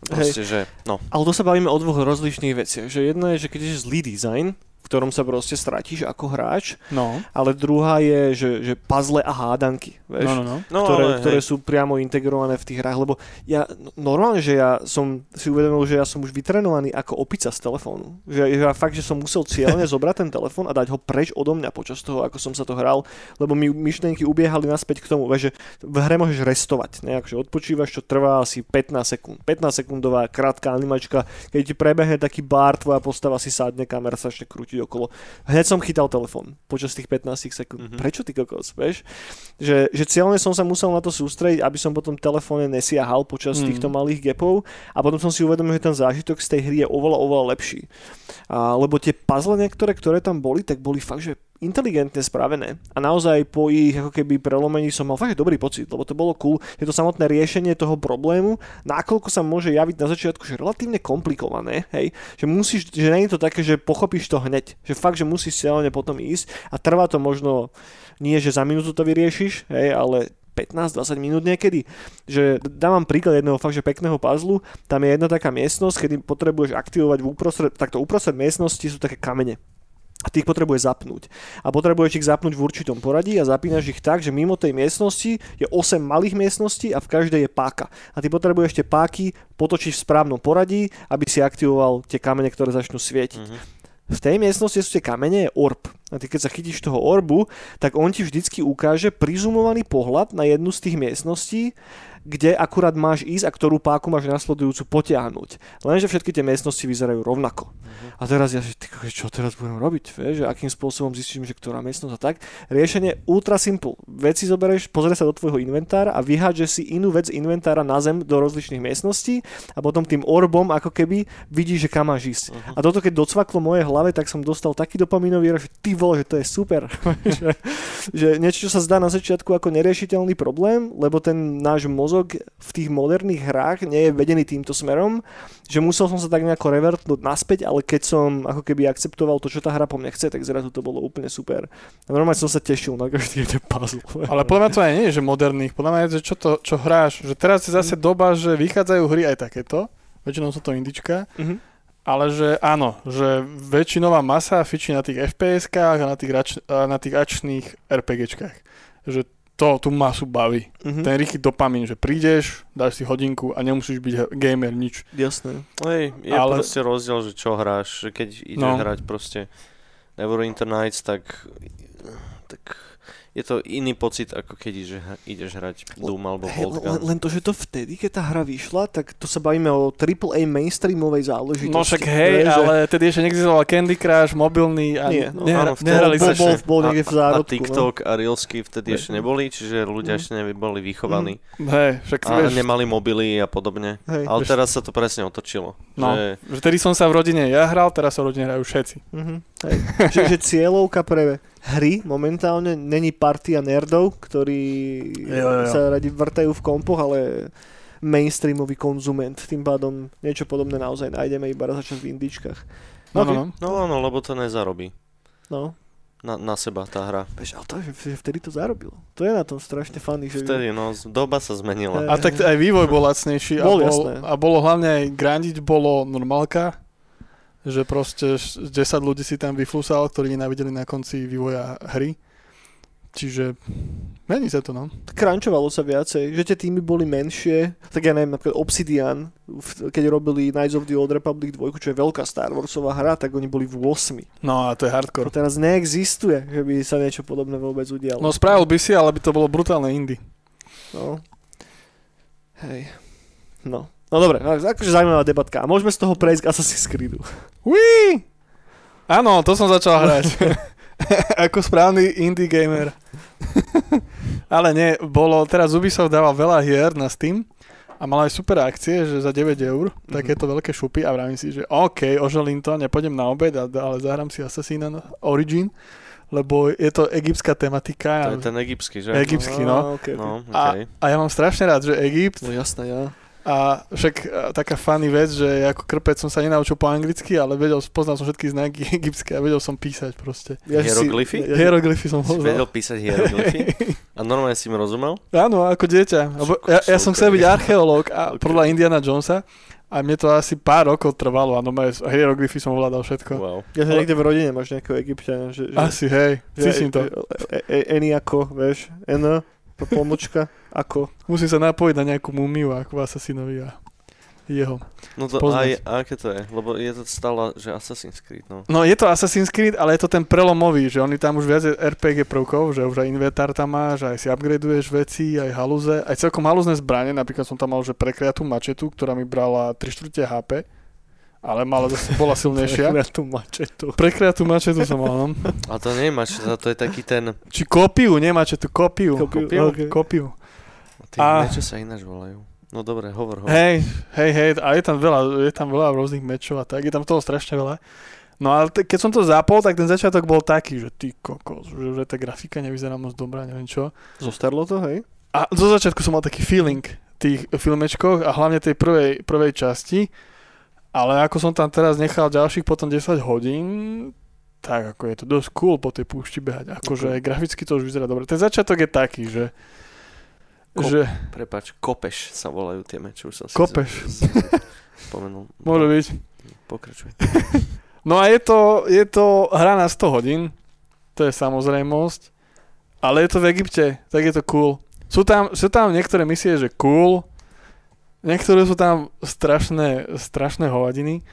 proste, hej. že, no. Ale to sa bavíme o dvoch rozličných veciach, že jedna je, že keď je zlý dizajn, v ktorom sa proste stratíš ako hráč, no. ale druhá je, že, že puzzle a hádanky, vieš, no, no, no. ktoré, no, ale, ktoré sú priamo integrované v tých hrách, lebo ja, normálne, že ja som si uvedomil, že ja som už vytrenovaný ako opica z telefónu, že ja fakt, že som musel cieľne zobrať ten telefón a dať ho preč odo mňa počas toho, ako som sa to hral, lebo mi myšlienky ubiehali naspäť k tomu, vieš, že v hre môžeš restovať, nejak, že odpočívaš, čo trvá asi pätnásť sekúnd, pätnásť sekundová krátka animačka, keď ti prebehne taký bar, tvoja postava si sadne, kamera sa ešte krúti okolo. Hneď som chytal telefón počas tých pätnásť sekúnd. Mm-hmm. Prečo ty kokos, vieš? Že, že cieľne som sa musel na to sústrediť, aby som potom telefóne nesiahal počas mm. týchto malých gapov a potom som si uvedomil, že ten zážitok z tej hry je oveľa, oveľa lepší. A, lebo tie puzzle niektoré, ktoré tam boli, tak boli fakt, že inteligentne spravené a naozaj po ich ako keby prelomení som mal fakt dobrý pocit, lebo to bolo cool, je to samotné riešenie toho problému, nakoľko sa môže javiť na začiatku, že relatívne komplikované, hej, že musíš, že nie je to také, že pochopíš to hneď, že fakt, že musíš cieľne potom ísť a trvá to možno, nie že za minútu to vyriešiš, hej, ale pätnásť dvadsať minút niekedy. Že dám vám príklad jedného fakt, že pekného puzzlu. Tam je jedna taká miestnosť, kedy potrebuješ aktivovať v uprostred, takto uprostred miestnosti sú také kamene. A ty ich potrebuješ zapnúť. A potrebuješ ich zapnúť v určitom poradí a zapínaš ich tak, že mimo tej miestnosti je osem malých miestností a v každej je páka. A ty potrebuješ tie páky potočiť v správnom poradí, aby si aktivoval tie kamene, ktoré začnú svietiť. Mm-hmm. V tej miestnosti sú tie kamene, je orb. A ty keď sa chytíš toho orbu, tak on ti vždycky ukáže prizumovaný pohľad na jednu z tých miestností, kde akurát máš ísť a ktorú páku máš nasledujúcu potiahnuť. Lenže všetky tie miestnosti vyzerajú rovnako. Uh-huh. A teraz ja si, čo teraz budem robiť? Vieš, že akým spôsobom zistím, že ktorá miestnosť a tak. Riešenie ultra simple. Veci zoberieš, pozrie sa do tvojho inventára a vyhádžeš si inú vec z inventára na zem do rozličných miestností a potom tým orbom ako keby vidíš, že kam máš ísť. Uh-huh. A toto keď docvaklo moje hlave, tak som dostal taký dopaminový rush, bol, že to je super. že, že niečo, čo sa zdá na začiatku ako neriešiteľný problém, lebo ten náš mozog v tých moderných hrách nie je vedený týmto smerom, že musel som sa tak nejako revertnúť naspäť, ale keď som ako keby akceptoval to, čo tá hra po mne chce, tak zrazu to bolo úplne super. A normálne som sa tešil na každý ten puzzle. Ale podľa mňa to aj nie je, že moderných. Podľa mňa je, že čo, to, čo hráš, že teraz je zase doba, že vychádzajú hry aj takéto, väčšinou sú to indička, mm-hmm. ale že áno, že väčšinová masa fičí na tých ef pé eskách a na tých, rač- a na tých ačných RPGčkách. Že to tú masu baví. Mm-hmm. Ten rýchly dopamin, že prídeš, dáš si hodinku a nemusíš byť gamer, nič. Jasné. Hej, je ale proste rozdiel, že čo hráš. Keď ideš no. hrať proste Neverwinter Nights, tak tak je to iný pocit, ako keď ideš, ideš hrať Doom alebo Bold Gun. Len, len to, že to vtedy, keď tá hra vyšla, tak to sa bavíme o triple A mainstreamovej záležitosti. No však hej, že ale tedy ešte neexistoval Candy Crush, mobilný a nie, no, nehra, áno, nehrali sa ešte. A, a TikTok a Reelsky vtedy ešte neboli, čiže ľudia mm. ešte neboli vychovaní. Mm. Hej, však a vieš, nemali mobily a podobne. Hej, ale vieš, teraz sa to presne otočilo. No, že že tedy som sa v rodine ja hral, teraz sa v rodine hrajú všetci. Mm-hmm. Hej. že, že cieľovka pre hry momentálne není partia nerdov, ktorí jo, jo. sa radi vrtajú v kompoch, ale mainstreamový konzument. Tým pádom niečo podobné naozaj nájdeme iba raz začas v indičkách. No, okay. no, no. no, no, lebo to nezarobí. No. Na, na seba tá hra. Bež, ale to, že vtedy to zarobilo. To je na tom strašne funny. Že vtedy, no, doba sa zmenila. A tak aj vývoj bol lacnejší. Bol, a, bol, a bolo hlavne aj grandiť, bolo normálka. Že proste desať ľudí si tam vyflusal, ktorí nenávideli na konci vývoja hry. Čiže Mení sa to, no. Crunchovalo sa viacej, že tie týmy boli menšie. Tak ja neviem, napríklad Obsidian, keď robili Knights of the Old Republic dva, čo je veľká Star Warsová hra, tak oni boli v ôsmich. No a to je hardcore. To teraz neexistuje, že by sa niečo podobné vôbec udialo. No spravil by si, ale by to bolo brutálne indie. No. Hej. No. No dobre, akože zaujímavá debatka. A môžeme z toho prejsť k Assassin's Creedu. Uíííí! Áno, to som začal hrať. Ako správny indie gamer. Ale nie, bolo, teraz Ubisoft dával veľa hier na Steam a mal aj super akcie, že za deväť eur, mm-hmm. takéto veľké šupy a vravím si, že OK, oželím to, nepôjdem na obed, ale zahrám si Assassin's Origin, lebo je to egyptská tematika. To je ten egyptský, že? Egyptský, no. no. Okay, okay. no okay. A, a ja mám strašne rád, že Egypt. No jasné, ja. A však taká funny vec, že ako krpec som sa nenaučil po anglicky, ale vedel, poznal som všetky znaky egyptské a vedel som písať proste. Ja hieroglyfy? Si, hieroglyfy som poznal. Si vedel písať hieroglyfy? A normálne si im rozumel? Áno, ako dieťa. Ja, ja som chcel byť archeológ a okay. podľa Indiana Jonesa a mne to asi pár rokov trvalo a normálne hieroglyfy som ovládal všetko. Wow. Ja sa ale... niekde v rodine máš nejakého Egypťana. Že, že... Asi, hej, cítim to. Enyaq, vieš, eno. Pomočka, ako? Musím sa napojiť na nejakú mumiu, ako Assassinovi a jeho. No to aj, aké to je? Lebo je to stále, že Assassin's Creed, no. No je to Assassin's Creed, ale je to ten prelomový, že oni tam už viac er pé gé prvkov, že už aj inventár tam máš, aj si upgradeuješ veci, aj halúze, aj celkom halúzne zbranie, napríklad som tam mal, že prekliatú mačetu, ktorá mi brala tri štvrte há pé, ale mala zase bola silnejšia. Prekliatú mačetu. Prekliatú mačetu som mal, no. A to nie je mačeta, to je taký ten... Či kopiu, nie mačetu, kopiu. Kopiu? Kopiu. Okay. kopiu. A... niečo sa ináč volajú. No dobre, hovor, hovor. Hej, hej, hej, a je tam veľa, je tam veľa rôznych mečov a tak, je tam toho strašne veľa. No a te, keď som to zapol, tak ten začiatok bol taký, že ty kokos, že, že tá grafika nevyzerá moc dobrá, neviem čo. Zostarlo to, hej? A zo začiatku som mal taký feeling tých filmečkov a hlavne tej prvej, prvej časti, ale ako som tam teraz nechal ďalších potom desať hodín, tak ako je to dosť cool po tej púšti behať, akože okay. graficky to už vyzerá dobre. Ten začiatok je taký, že Kop, že... Prepáč, kopeš sa volajú tie meče, už som si... Kopeš. Z... Spomenul. Môže byť. Pokračuj. No a je to, je to hra na sto hodín, to je samozrejmosť, ale je to v Egypte, tak je to cool. Sú tam, sú tam niektoré misie, že cool, niektoré sú tam strašné, strašné hovadiny.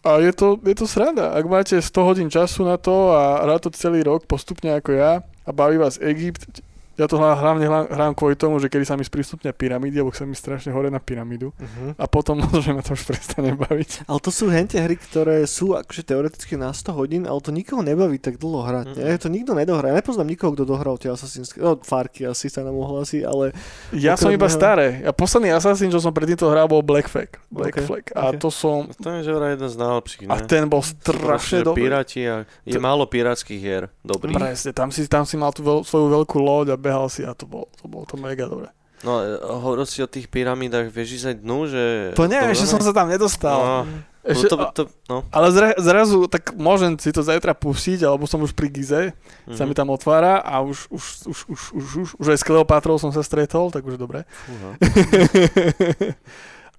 A je to, je to sranda. Ak máte sto hodín času na to a hrá to celý rok postupne ako ja a baví vás Egypt... Ja to hlavne hrám kvôli tomu, že kedy sa mi sprístupňa pyramídy, lebo sa mi strašne hore na pyramídu uh-huh. a potom možno ma to už prestane baviť. Ale to sú hentie hry, ktoré sú akože teoreticky na sto hodín, ale to nikoho nebaví tak dlho hrať. Uh-huh. Ja to nikto nedohrá. Ja nepoznám nikoho, kto dohral tie Assassin's Creed. No, Farky asi sa nám ohlasí, ale... Ja som iba neho... staré. A posledný Assassin, čo som predtým to hral, bol Black Flag. Black okay. Flag. A okay. to som... To je že jeden z najlepších, ne? A ten bol strašne dobrý. Piráti a... Je to... málo pirátskych hier. Dobrý. Presne, tam si, tam si mal tú veľ, svoju veľkú loď a behal si a to bolo to, bol to mega dobre. No, hovoril si o tých pyramídach, vieš ísť aj dnu, že... To neviem, ešte som sa tam nedostal. No, ešte, to, to, no. Ale zra, zrazu, tak môžem si to zajtra pustiť, alebo som už pri Gize, mm-hmm. sa mi tam otvára a už, už, už, už, už, už, už aj s Kleopatrou som sa stretol, tak už dobre. Uh-huh.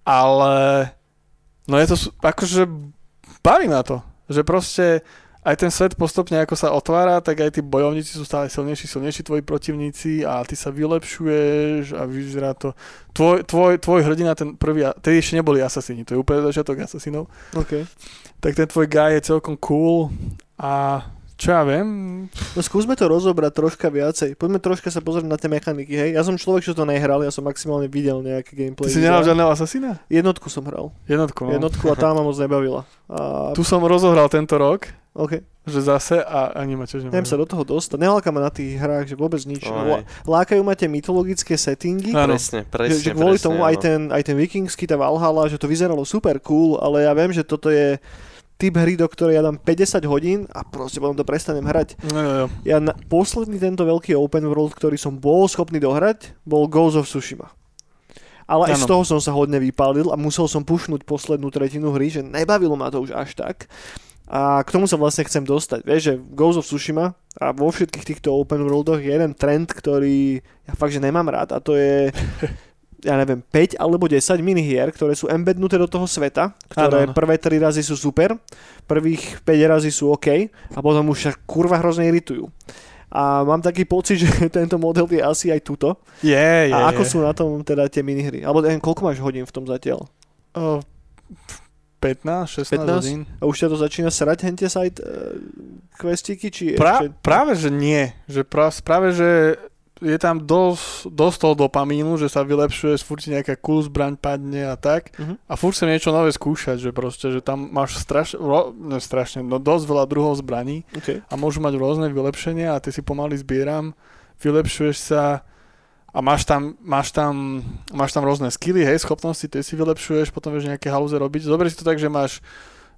Ale, no je to, akože, baví ma to, že proste... Aj ten svet postupne, ako sa otvára, tak aj tí bojovníci sú stále silnejší, silnejší tvoji protivníci a ty sa vylepšuješ a vyzerá to... Tvoj, tvoj, tvoj hrdina, ten prvý... Tedy ešte neboli asasíni, to je úplne začiatok asasinov. OK. Tak ten tvoj guy je celkom cool a... Čo ja viem? No skúsme to rozobrať troška viacej. Poďme troška sa pozrieť na tie mechaniky, hej. Ja som človek, čo to nehral, ja som maximálne videl nejaké gameplay. Ty si nehral žiadneho Assassina? Jednotku som hral. Jednotku, no. Jednotku a tá ma moc nebavila. A... Tu som rozohral tento rok. OK. Že zase a ani ma tiež neviem sa do toho dostať. Neláka ma na tých hrách, že vôbec nič. L- lákajú ma tie mytologické settingy. Áno. Presne, presne. Že, že kvôli presne, tomu aj ten, aj ten vikingský, tá Valhalla, že to vyzeralo super cool, ale ja viem, že toto je typ hry, do ktorej ja dám päťdesiat hodín a proste potom to prestanem hrať. No, no, no. Ja na, posledný tento veľký open world, ktorý som bol schopný dohrať, bol Ghost of Tsushima. Ale ano. Aj z toho som sa hodne vypálil a musel som pušnúť poslednú tretinu hry, že nebavilo ma to už až tak. A k tomu sa vlastne chcem dostať. Vieš, že Ghost of Tsushima a vo všetkých týchto open worldoch je jeden trend, ktorý ja fakt, že nemám rád a to je... ja neviem, päť alebo desať minihier, ktoré sú embednuté do toho sveta, ktoré ano. Prvé tri razy sú super, prvých päť razy sú OK a potom už sa kurva hrozne iritujú. A mám taký pocit, že tento model je asi aj tuto. Je, yeah, je. Yeah, a ako yeah. sú na tom teda tie minihry? Alebo koľko máš hodín v tom zatiaľ? Uh, pätnásť, šestnásť hodín. A už ťa to začína srať hente side questíky? Či pra, ešte... Práve, že nie. Že pra, práve, že je tam dosť, dosť toho dopamínu, že sa vylepšuje, furt nejaká cool zbraň padne a tak. Uh-huh. A furt sa niečo nové skúšať, že proste, že tam máš straš, ro, ne, strašne, no dosť veľa druhov zbraní okay. a môžu mať rôzne vylepšenia a ty si pomaly zbieram, vylepšuješ sa a máš tam, máš tam, máš tam rôzne skilly, hej, schopnosti, ty si vylepšuješ, potom vieš nejaké halúze robiť. Zober si to tak, že máš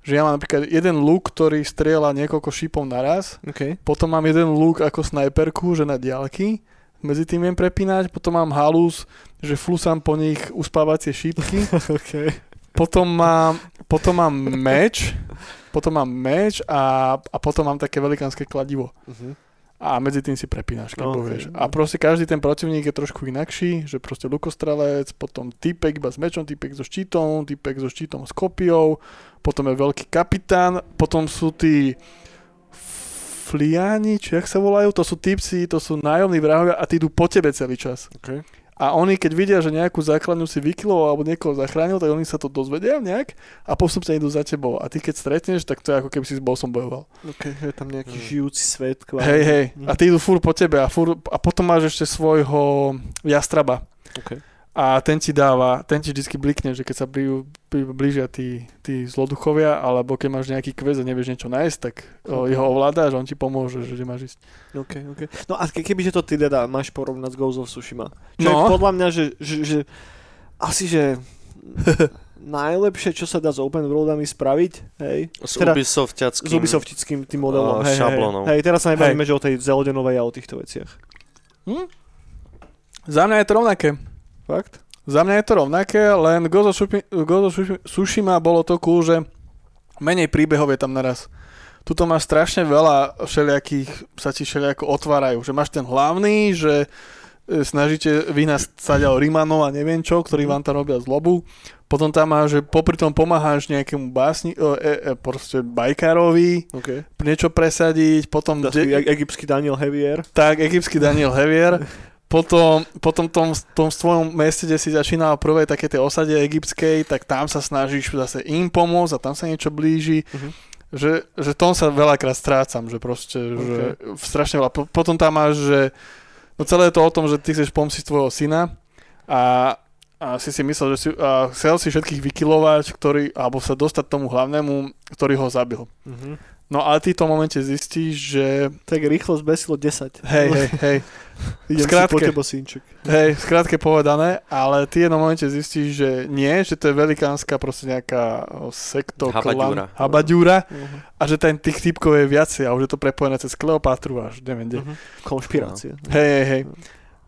že ja mám napríklad jeden luk, ktorý strieľa niekoľko šípov naraz, okay. potom mám jeden luk ako snajperku, že na diaľky, medzi tým viem prepínať, potom mám halúz, že flusám po nich uspávacie šípky. Okay. Potom mám, potom mám meč, potom mám meč a, a potom mám také velikánske kladivo. Uh-huh. A medzi tým si prepínaš, keď okay. povieš. A proste každý ten protivník je trošku inakší, že proste lukostrelec, potom týpek iba s mečom, týpek so štítom, týpek so štítom s kopiou, potom je veľký kapitán, potom sú tí Fliáni, či jak sa volajú, to sú tipci, to sú nájomní vrahovia a tí idú po tebe celý čas. Okay. A oni keď vidia, že nejakú základňu si vykiloval alebo niekoho zachránil, tak oni sa to dozvedia nejak a postupne idú za tebou. A ty keď stretneš, tak to je ako keby si s bossom bojoval. Okay, je tam nejaký hmm. žijúci svet. Kvalitý. Hej, hej. A tí idú furt po tebe a, fur, a potom máš ešte svojho jastraba. Okay. A ten ti dáva, ten ti vždycky blikne, že keď sa blí, blížia tí, tí zloduchovia, alebo keď máš nejaký quest a nevieš niečo nájsť, tak okay. jeho ovládáš a on ti pomôže, že máš ísť. Okay, okay. No a kebyže to ty teda máš porovnať s Ghost of Tsushima. Čo no. je podľa mňa, že, že, že asi, že najlepšie, čo sa dá s open worldami spraviť, hej? S teda, Ubisoftiackým. S Ubisoftickým tým modelom. Uh, hej, šablonom. Hej, hej, teraz sa nebavíme, že o tej Zeldenovej a o týchto veciach. Hm? Za mňa je to rovnaké. Fakt? Za mňa je to rovnaké, len Ghost of Tsushima bolo to cool, že menej príbehov je tam naraz. Tuto máš strašne veľa všelijakých, sa ti všelijako otvárajú, že máš ten hlavný, že snažíte vyhnať saďal Rimanov a neviem čo, ktorí vám tam robia zlobu. Potom tam máš, že popri tom pomáhaš nejakému básni, e, e, proste bajkárovi, okay. niečo presadiť, potom... De- egyptský Daniel Javier. Tak, egyptský Daniel Javier. Potom, potom tom, tom svojom meste, kde si začínal prvé také tej osade egyptskej, tak tam sa snažíš zase im pomôcť a tam sa niečo blíži. Uh-huh. Že, že tom sa veľakrát strácam, že proste, okay. že strašne veľa. Potom tam máš, že no celé je to o tom, že ty chceš pomstiť tvojho syna a, a si si myslel, že si, a chcel si všetkých vykilovať, ktorý, alebo sa dostať tomu hlavnému, ktorý ho zabil. Uh-huh. No ale ty v tom momente zistíš, že... Tak rýchlo zbesilo desať. Hej, hej, hej. Idem skrátke, si po tebo, synček. Hej, skrátke povedané, ale ty v jednom momente zistíš, že nie, že to je velikánska proste nejaká sektoklan. Habaďúra. Habaďúra. Uh-huh. A že ten tých typkov je viacej a už je to prepojené cez Kleopatru až neviem kde. Uh-huh. Konšpirácie. No. Hej, hej, hej.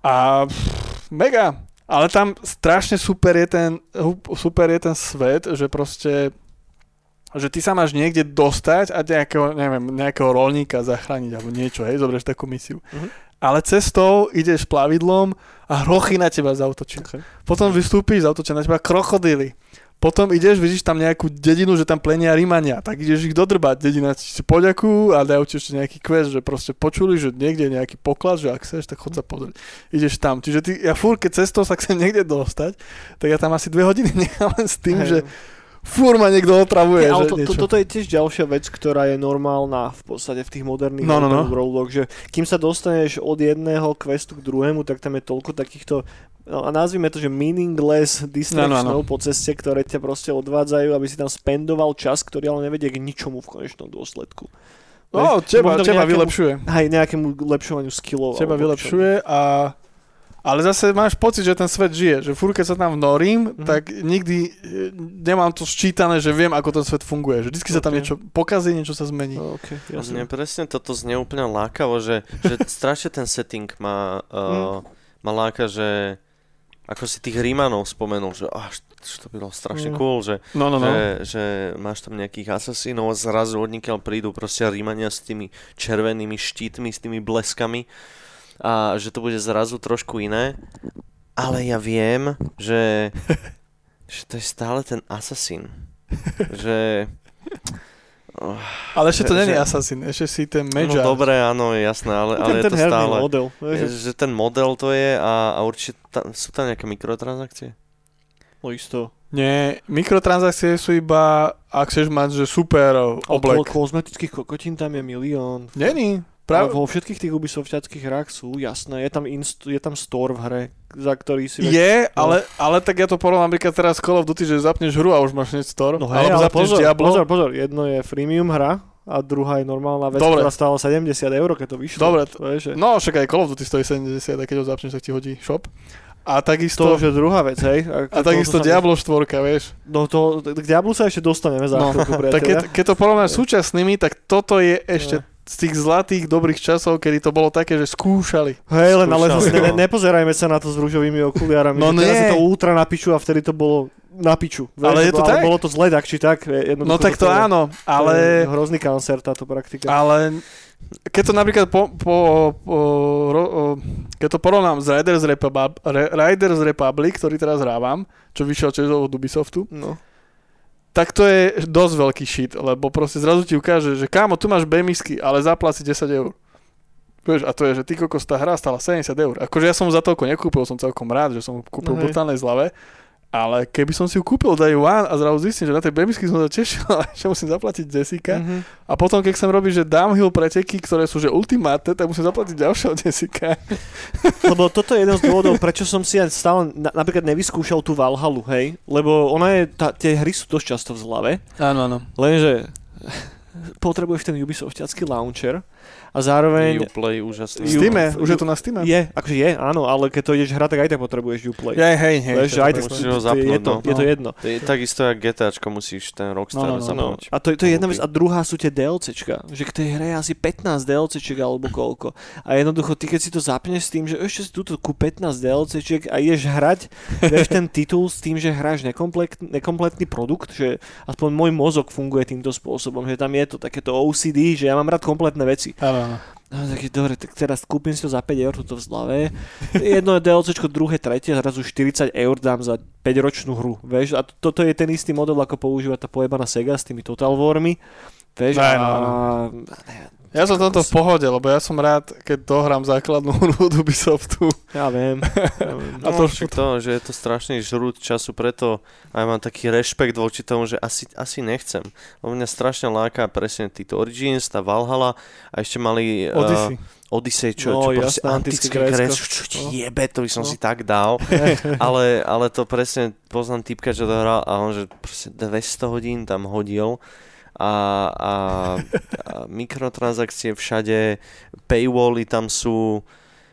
A pff, mega. Ale tam strašne super je ten, super je ten svet, že proste... že ty sa máš niekde dostať a nejakého, neviem, nejakého roľníka zachrániť alebo niečo, hej, zoberieš takú misiu. Uh-huh. Ale cestou ideš plavidlom a hrochy na teba zautočia. Okay. Potom vystúpiš, zautočia na teba krokodily. Potom ideš, vidíš tam nejakú dedinu, že tam plenia Rímania, tak ideš ich dodrbať. Dedina si poďakujú a dajú ti ešte nejaký quest, že proste počuli, že niekde je nejaký poklad, že ak chceš, tak chod sa pozrieť. Ideš tam. Čiže ty, ja fúr, keď cestou sa chcem niekde dostať, tak ja tam asi dve hodiny nechám len s tým, hey. že fúr ma niekto otravuje. Nie, ale to, to, toto je tiež ďalšia vec, ktorá je normálna v podstate v tých moderných no, no, no. roadloch, že kým sa dostaneš od jedného questu k druhému, tak tam je toľko takýchto, no, a nazvime to, že meaningless distractionov no, no, no. po ceste, ktoré ťa proste odvádzajú, aby si tam spendoval čas, ktorý ale nevedie k ničomu v konečnom dôsledku. No, teba, teba nejakému, vylepšuje. Aj nejakému lepšovaniu skillov. Teba vylepšuje a... Ale zase máš pocit, že ten svet žije, že furt keď sa tam vnorím, mm. tak nikdy nemám to sčítané, že viem, ako ten svet funguje, že vždycky okay. sa tam niečo pokazí, niečo sa zmení. Okay, mne presne toto znie úplne lákavo, že, že strašne ten setting má, uh, mm. má láka, že ako si tých Rímanov spomenul, že až to bylo strašne mm. cool, že, no, no, no. Že, že máš tam nejakých asasínov a zrazu odnikiaľ prídu proste Rímania s tými červenými štítmi, s tými bleskami. A že to bude zrazu trošku iné, ale ja viem, že, že to je stále ten asasín, že Oh, ale ešte to nie je Assassin, ešte si ten Medžar. No dobre, áno, jasné, ale, ale ten, je to stále... model, je, že ten model to je a, a určite tam, sú tam nejaké mikrotransakcie? No isto. Nie, mikrotransakcie sú iba, ak chceš mať, že super oblek. Ale kozmetických kokotín tam je milión. Není. Práv... Vo všetkých tých Ubisoftiackých hrách sú, jasné, je tam, inst- je tam store v hre, za ktorý si... Je, več... ale, ale tak ja to porovnám napríklad teraz Call of Duty, že zapneš hru a už máš hneď store. No hej, ale zapneš Diablo. Pozor, pozor, jedno je freemium hra a druhá je normálna vec, dobre, ktorá stála sedemdesiat eur, keď to vyšlo. Dobre, to je, že... no však aj Call of Duty stojí sedemdesiat a keď ho zapneš, tak ti hodí shop. A takisto... To už je druhá vec, hej. A, a takisto Diablo štvorka, vieš. No to, k Diablu sa ešte dostaneme za chvíľku, priateľa. Tak keď, keď to porovnáš súčasnými, tak toto je ešte ne. Z tých zlatých dobrých časov, kedy to bolo také, že skúšali. Hej, len ale zase ne, nepozerajme sa na to s ružovými okuliárami. No nie. Teraz je to ultra na piču a vtedy to bolo na piču. Vieš, ale je to, to tak? Bolo to zle, tak či tak. No tak to, to áno, ale... Hrozný kancer táto praktika. Ale... Keď to napríklad po, po, po, ro, keď to porovnám s Riders Republic, Riders Republic, ktorý teraz hrávam, čo vyšiel čezov od Ubisoftu, no. Tak to je dosť veľký shit, lebo proste zrazu ti ukáže, že kámo, tu máš bemisky, ale zapláci desať eur. Vieš, a to je, že ty kokos, tá hra stála sedemdesiat eur. Akože ja som za toľko nekúpil, som celkom rád, že som kúpil v brutálnej zlave, ale keby som si ju kúpil day one a zrazu zistím, že na tej bemisky som sa tešil, že musím zaplatiť desika. Mm-hmm. A potom, keď chcem robiť, že downhill preteky, ktoré sú že ultimátne, tak musím zaplatiť ďalšieho desika. Lebo toto je jeden z dôvodov, prečo som si ja stále na, napríklad nevyskúšal tú Valhalu, hej? Lebo ona je, tá, tie hry sú dosť často v zlave. Áno, áno. Lenže potrebuješ ten Ubisoftiacký launcher a zároveň... Uplay úžasný. Steame, už je to na Steame. Je, akože je, áno, ale keď to ideš hrať, tak aj tak potrebuješ Uplay. Hej, hej, hej. Lež, aj tak musíš ho zapnúť, je to, no. Je to jedno. To je takisto, jak GTAčko musíš ten Rockstar no, no, no, zapnúť. No. A to, to je jedna vec, a druhá sú tie DLCčka, že k tej hre je asi pätnásť DLCček alebo koľko. A jednoducho, ty keď si to zapneš s tým, že ešte si tuto ku pätnásť DLCček a ideš hrať, vieš ten titul s tým, že hráš nekompletný, nekompletný produkt, že aspoň môj mozog funguje týmto spôsobom, že tam je to takéto ó cé dé, že ja mám rád kompletné veci. No, taký, dobre, tak teraz kúpim si to za päť eur tuto v zlave. Jedno je DLCčko, druhé, tretie, zrazu štyridsať eur dám za päťročnú hru, vieš? A toto je ten istý model, ako používa tá pojebaná Sega s tými Total Warmi, vieš? Aj, no, no. A... Ja som toto v pohode, lebo ja som rád, keď dohrám základnú hru od Ubisoftu. Ja viem. Ja viem. No, a to, však to, že je to strašný žrút času, preto aj mám taký rešpekt voči tomu, že asi, asi nechcem. Lebo mňa strašne láka presne títo Origins, tá Valhalla a ešte mali... Odyssey. Uh, Odyssey, čo, no, čo proste antické Grécko, čo ti jebe, to by som no. si tak dal, ale, ale to presne poznám typka, čo to hral a on že proste dvesto hodín tam hodil. A, a, a mikrotransakcie všade, paywally tam sú,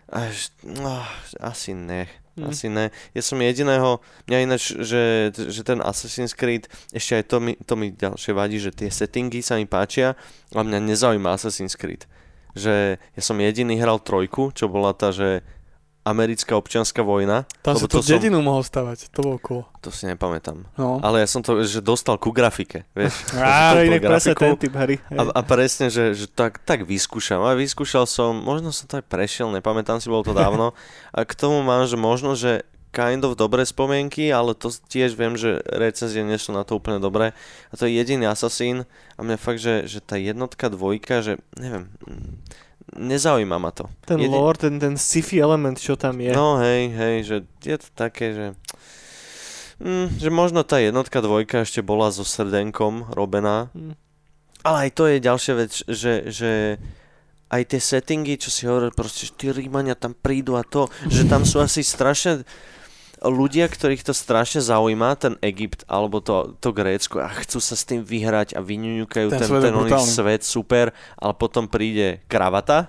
až, no, asi ne, mm. asi ne. Ja som jediného, mňa ináč, že, že ten Assassin's Creed, ešte aj to mi, to mi ďalšie vadí, že tie settingy sa mi páčia, ale mňa nezaujíma Assassin's Creed. Že ja som jediný hral trojku, čo bola tá, že americká občianska vojna. Tam si tú dedinu som... mohol stavať, to bolo cool. To si nepamätám. No. Ale ja som to, že dostal ku grafike, vieš. Á, to inak presne ten typ hry. A, a presne, že, že tak, tak vyskúšam. A vyskúšal som, možno som to aj prešiel, nepamätám si, bolo to dávno. A k tomu mám, že možno, že kind of dobré spomienky, ale to tiež viem, že recenzie nie sú na to úplne dobré. A to je jediný Assassin. A mňa fakt, že, že tá jednotka, dvojka, že neviem... Nezaujíma ma to. Ten Jedin... lore, ten, ten sci-fi element, čo tam je. No hej, hej, že je to také, že... Mm, že možno tá jednotka, dvojka ešte bola so srdenkom robená. Mm. Ale aj to je ďalšia vec, že... že... aj tie settingy, čo si hovoril, proste tí Rímania tam prídu a to, že tam sú asi strašne... ľudia, ktorých to strašne zaujíma, ten Egypt alebo to, to Grécko a chcú sa s tým vyhrať a vyňuňukajú ten, ten, ten oný svet, super, ale potom príde kravata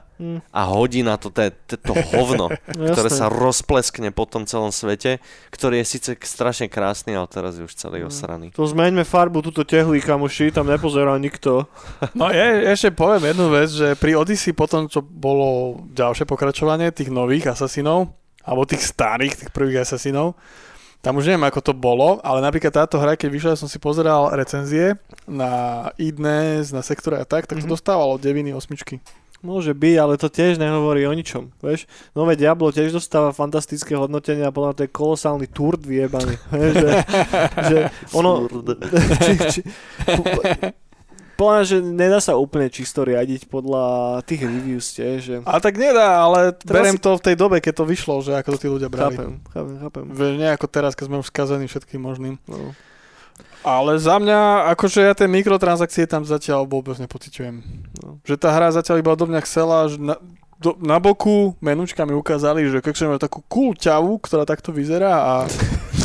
a hodí na to te, te, to hovno, ktoré sa rozpleskne po tom celom svete, ktorý je síce strašne krásny, ale teraz je už celý osraný. To zmeňme farbu, túto tehly, kamoši, tam nepozerá nikto. No je, ešte poviem jednu vec, že pri Odyssey potom, čo bolo ďalšie pokračovanie tých nových Assassinov, alebo tých starých, tých prvých Assassinov. Tam už neviem, ako to bolo, ale napríklad táto hra, keď vyšla, som si pozeral recenzie na iDnes, na Sektore a tak, tak to mm-hmm. dostávalo deväť osem. Môže byť, ale to tiež nehovorí o ničom, vieš. Nové Diablo tiež dostáva fantastické hodnotenie a podľa to je kolosálny turd vyjebaný. Že, že ono... či, či, Poviem, že nedá sa úplne čisto riadiť podľa tých reviews, tie, že... A tak nedá, ale teraz beriem si... to v tej dobe, keď to vyšlo, že ako to tí ľudia brali. Chápem, chápem, chápem. Vieš, nejako teraz, keď sme už skazení všetkým možným. No. Ale za mňa, akože ja tie mikrotransakcie tam zatiaľ vôbec nepociťujem. No. Že tá hra zatiaľ iba do mňa chcela, že na, do, na boku menučka mi ukázali, že keďže mám takú cool ťavu, ktorá takto vyzerá a...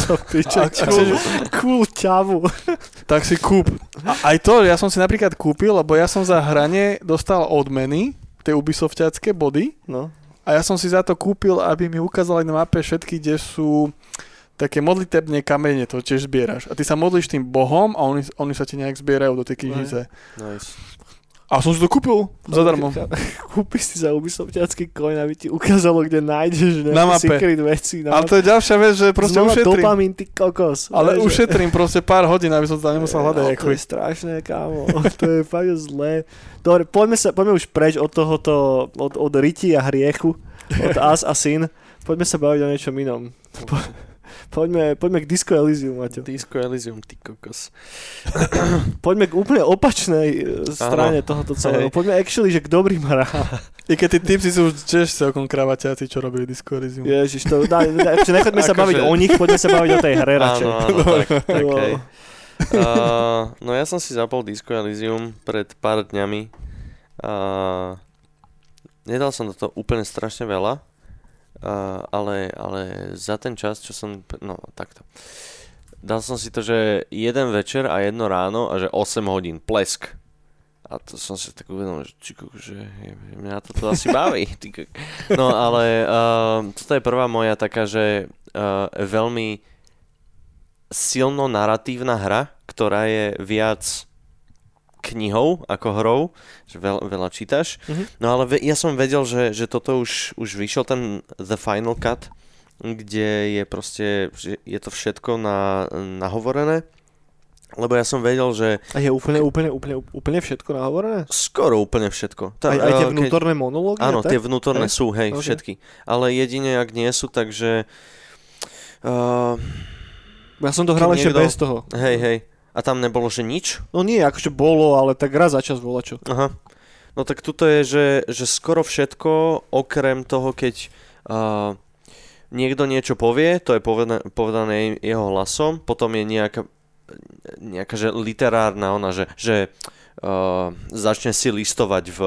Piča, cool. Cool ťavu. Tak si kúp. A aj to, ja som si napríklad kúpil, lebo ja som za hranie dostal odmeny, tie ubisoftiacké body. No. A ja som si za to kúpil, aby mi ukázali na mape všetky, kde sú také modlitebné kamene, to tiež zbieraš. A ty sa modlíš tým bohom a oni, oni sa ti nejak zbierajú do tej knižnice. Nice. A som si to kúpil zadarmo. Kúpiš si za ubisoftiacký coin, aby ti ukázalo, kde nájdeš nejaké secret veci. Na ale to je ďalšia vec, že proste znova ušetrím. Dopamín, ty kokos. Ale vieš, ušetrím proste pár hodín, aby som to nemusel hľadať. No, to je strašné, kámo. To je fakt zlé. Dobre, poďme, sa, poďme už preč od tohoto, od, od riti a hriechu, od as a syn. Poďme sa baviť o niečom inom. Po, poďme, poďme k Disco Elysium, Maťo. Disco Elysium, ty kokos. Poďme k úplne opačnej strane Aha. tohoto celého. Hej. Poďme actually, že k dobrým hrám. I keď tí tipsy sú tiež celkom kravaťáci, čo robili Disco Elysium. Ježiš, to... Da, da, nechoďme sa baviť že... o nich, poďme sa baviť o tej hre radšej. Áno, áno, tak, tak hej. Uh, no ja som si zapol Disco Elysium pred pár dňami. Uh, nedal som do toho úplne strašne veľa. Uh, ale, ale za ten čas, čo som... No, takto. Dal som si to, že jeden večer a jedno ráno a že osem hodín. Plesk. A to som si tak uvedomil, že čiku, že mňa toto asi baví. No, ale uh, toto je prvá moja taká, že uh, veľmi silno naratívna hra, ktorá je viac knihou ako hrou, že veľa, veľa čítaš. Mm-hmm. No ale ve, ja som vedel, že, že toto už, už vyšiel ten The Final Cut, kde je proste, je to všetko na, nahovorené, lebo ja som vedel, že... A je úplne, úplne, úplne, úplne všetko nahovorené? Skoro úplne všetko. Tá, aj, aj tie vnútorné keď... monológy? Áno, tak? Tie vnútorné aj? Sú, hej, okay. Všetky. Ale jedine, ak nie sú, takže... Uh... Ja som to hral ešte niekto... bez toho. Hej, hej. A tam nebolo, že nič? No nie, akože bolo, ale tak raz za čas bolo čo. Aha. No tak tuto je, že, že skoro všetko, okrem toho, keď uh, niekto niečo povie, to je povedané, povedané jeho hlasom, potom je nejaká, nejaká že literárna ona, že, že uh, začne si listovať v,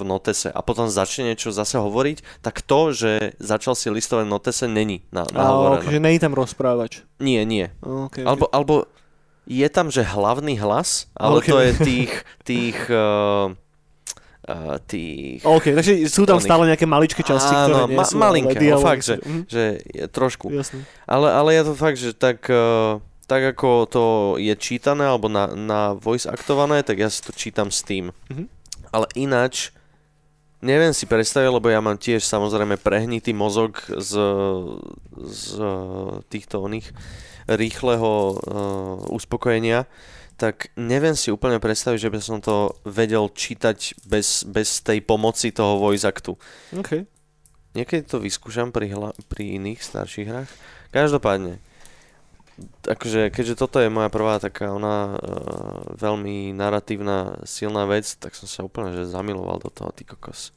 v notese a potom začne niečo zase hovoriť, tak to, že začal si listovať v notese, není na, nahovorené. Okay, že není tam rozprávač. Nie, nie. Okay, okay. Albo... albo je tam, že hlavný hlas, ale okay. To je tých, tých, uh, uh, tých... OK, takže sú tam oných. Stále nejaké maličké časti, áno, ktoré nie ma- sú... Áno, malinké, no fakt, že, mm. že je trošku. Ale, ale je to fakt, že tak, uh, tak ako to je čítané, alebo na, na voice aktované, tak ja si to čítam s tým. Mm-hmm. Ale ináč, neviem si predstaviť, lebo ja mám tiež samozrejme prehnitý mozog z, z týchto oných... rýchleho uh, uspokojenia, tak neviem si úplne predstaviť, že by som to vedel čítať bez, bez tej pomoci toho voice actu. Okay. Niekedy to vyskúšam pri, hla- pri iných starších hrách. Každopádne, takže, keďže toto je moja prvá taká ona uh, veľmi naratívna silná vec, tak som sa úplne že zamiloval do toho, ty kokos.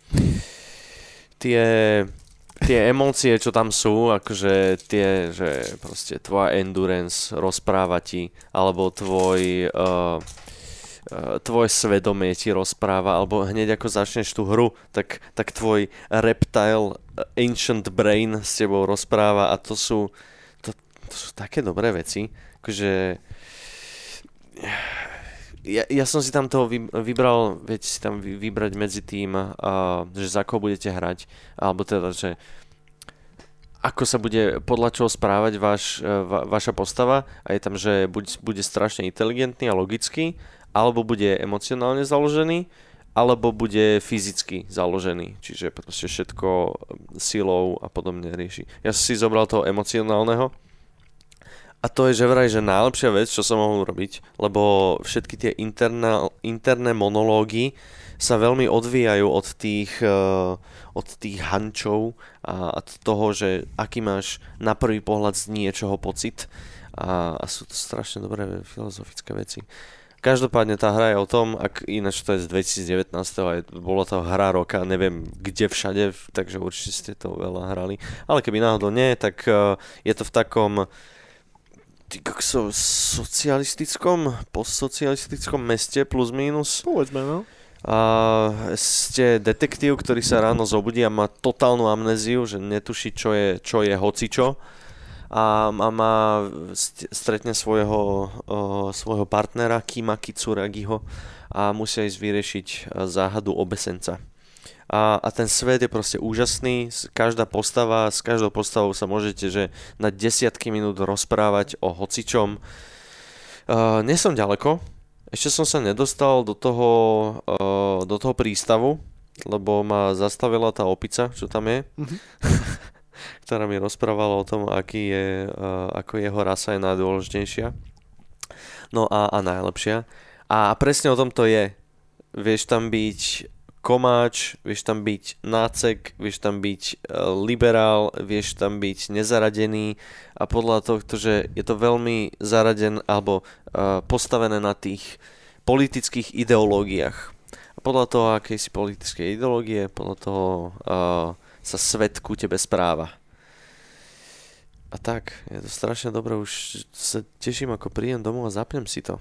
Tie... Tie emócie, čo tam sú, akože tie, že proste tvoja endurance rozpráva ti, alebo tvoj, uh, uh, tvoj svedomie ti rozpráva, alebo hneď ako začneš tú hru, tak, tak tvoj reptile, ancient brain s tebou rozpráva a to sú, to, to sú také dobré veci, akože... Ja, ja som si tam toho vybral, viete si tam vybrať medzi tým, uh, že za koho budete hrať, alebo teda, že ako sa bude podľa čoho správať váš, va, vaša postava a je tam, že buď, bude strašne inteligentný a logický, alebo bude emocionálne založený, alebo bude fyzicky založený, čiže proste všetko silou a podobne rieši. Ja som si zobral toho emocionálneho. A to je že vraj, že najlepšia vec, čo som mohol robiť, lebo všetky tie interna, interné monológy sa veľmi odvíjajú od tých, uh, od tých hančov a od toho, že aký máš na prvý pohľad z niečoho pocit a, a sú to strašne dobré filozofické veci. Každopádne tá hra je o tom, ak ináč to je z dvetisíc devätnásť, aj bola to hra roka, neviem kde všade, takže určite ste to veľa hrali. Ale keby náhodou nie, tak je to v takom so, socialistickom, postsocialistickom meste plus mínus. Povedzme, no. A ste detektív, ktorý sa ráno zobudí a má totálnu amnéziu, že netuší, čo je, čo je hocičo. A má, stretne svojho, uh, svojho partnera Kima Kitsuragiho a musia ísť vyriešiť záhadu obesenca. A, a ten svet je proste úžasný, každá postava, s každou postavou sa môžete že na desiatky minút rozprávať o hocičom. Uh, nie som ďaleko, ešte som sa nedostal do toho, uh, do toho prístavu, lebo ma zastavila tá opica, čo tam je. Mm-hmm. ktorá mi rozprávala o tom, aký je, uh, ako jeho rasa je najdôležitejšia. No a, a najlepšia. A presne o tom to je. Vieš tam byť komáč, vieš tam byť nácek, vieš tam byť uh, liberál, vieš tam byť nezaradený a podľa tohto, že je to veľmi zaraden alebo uh, postavené na tých politických ideológiách. A podľa toho, akej si politické ideológie, podľa toho... Uh, sa svet ku tebe správa. A tak, je to strašne dobré, už sa teším, ako príjem domov a zapnem si to.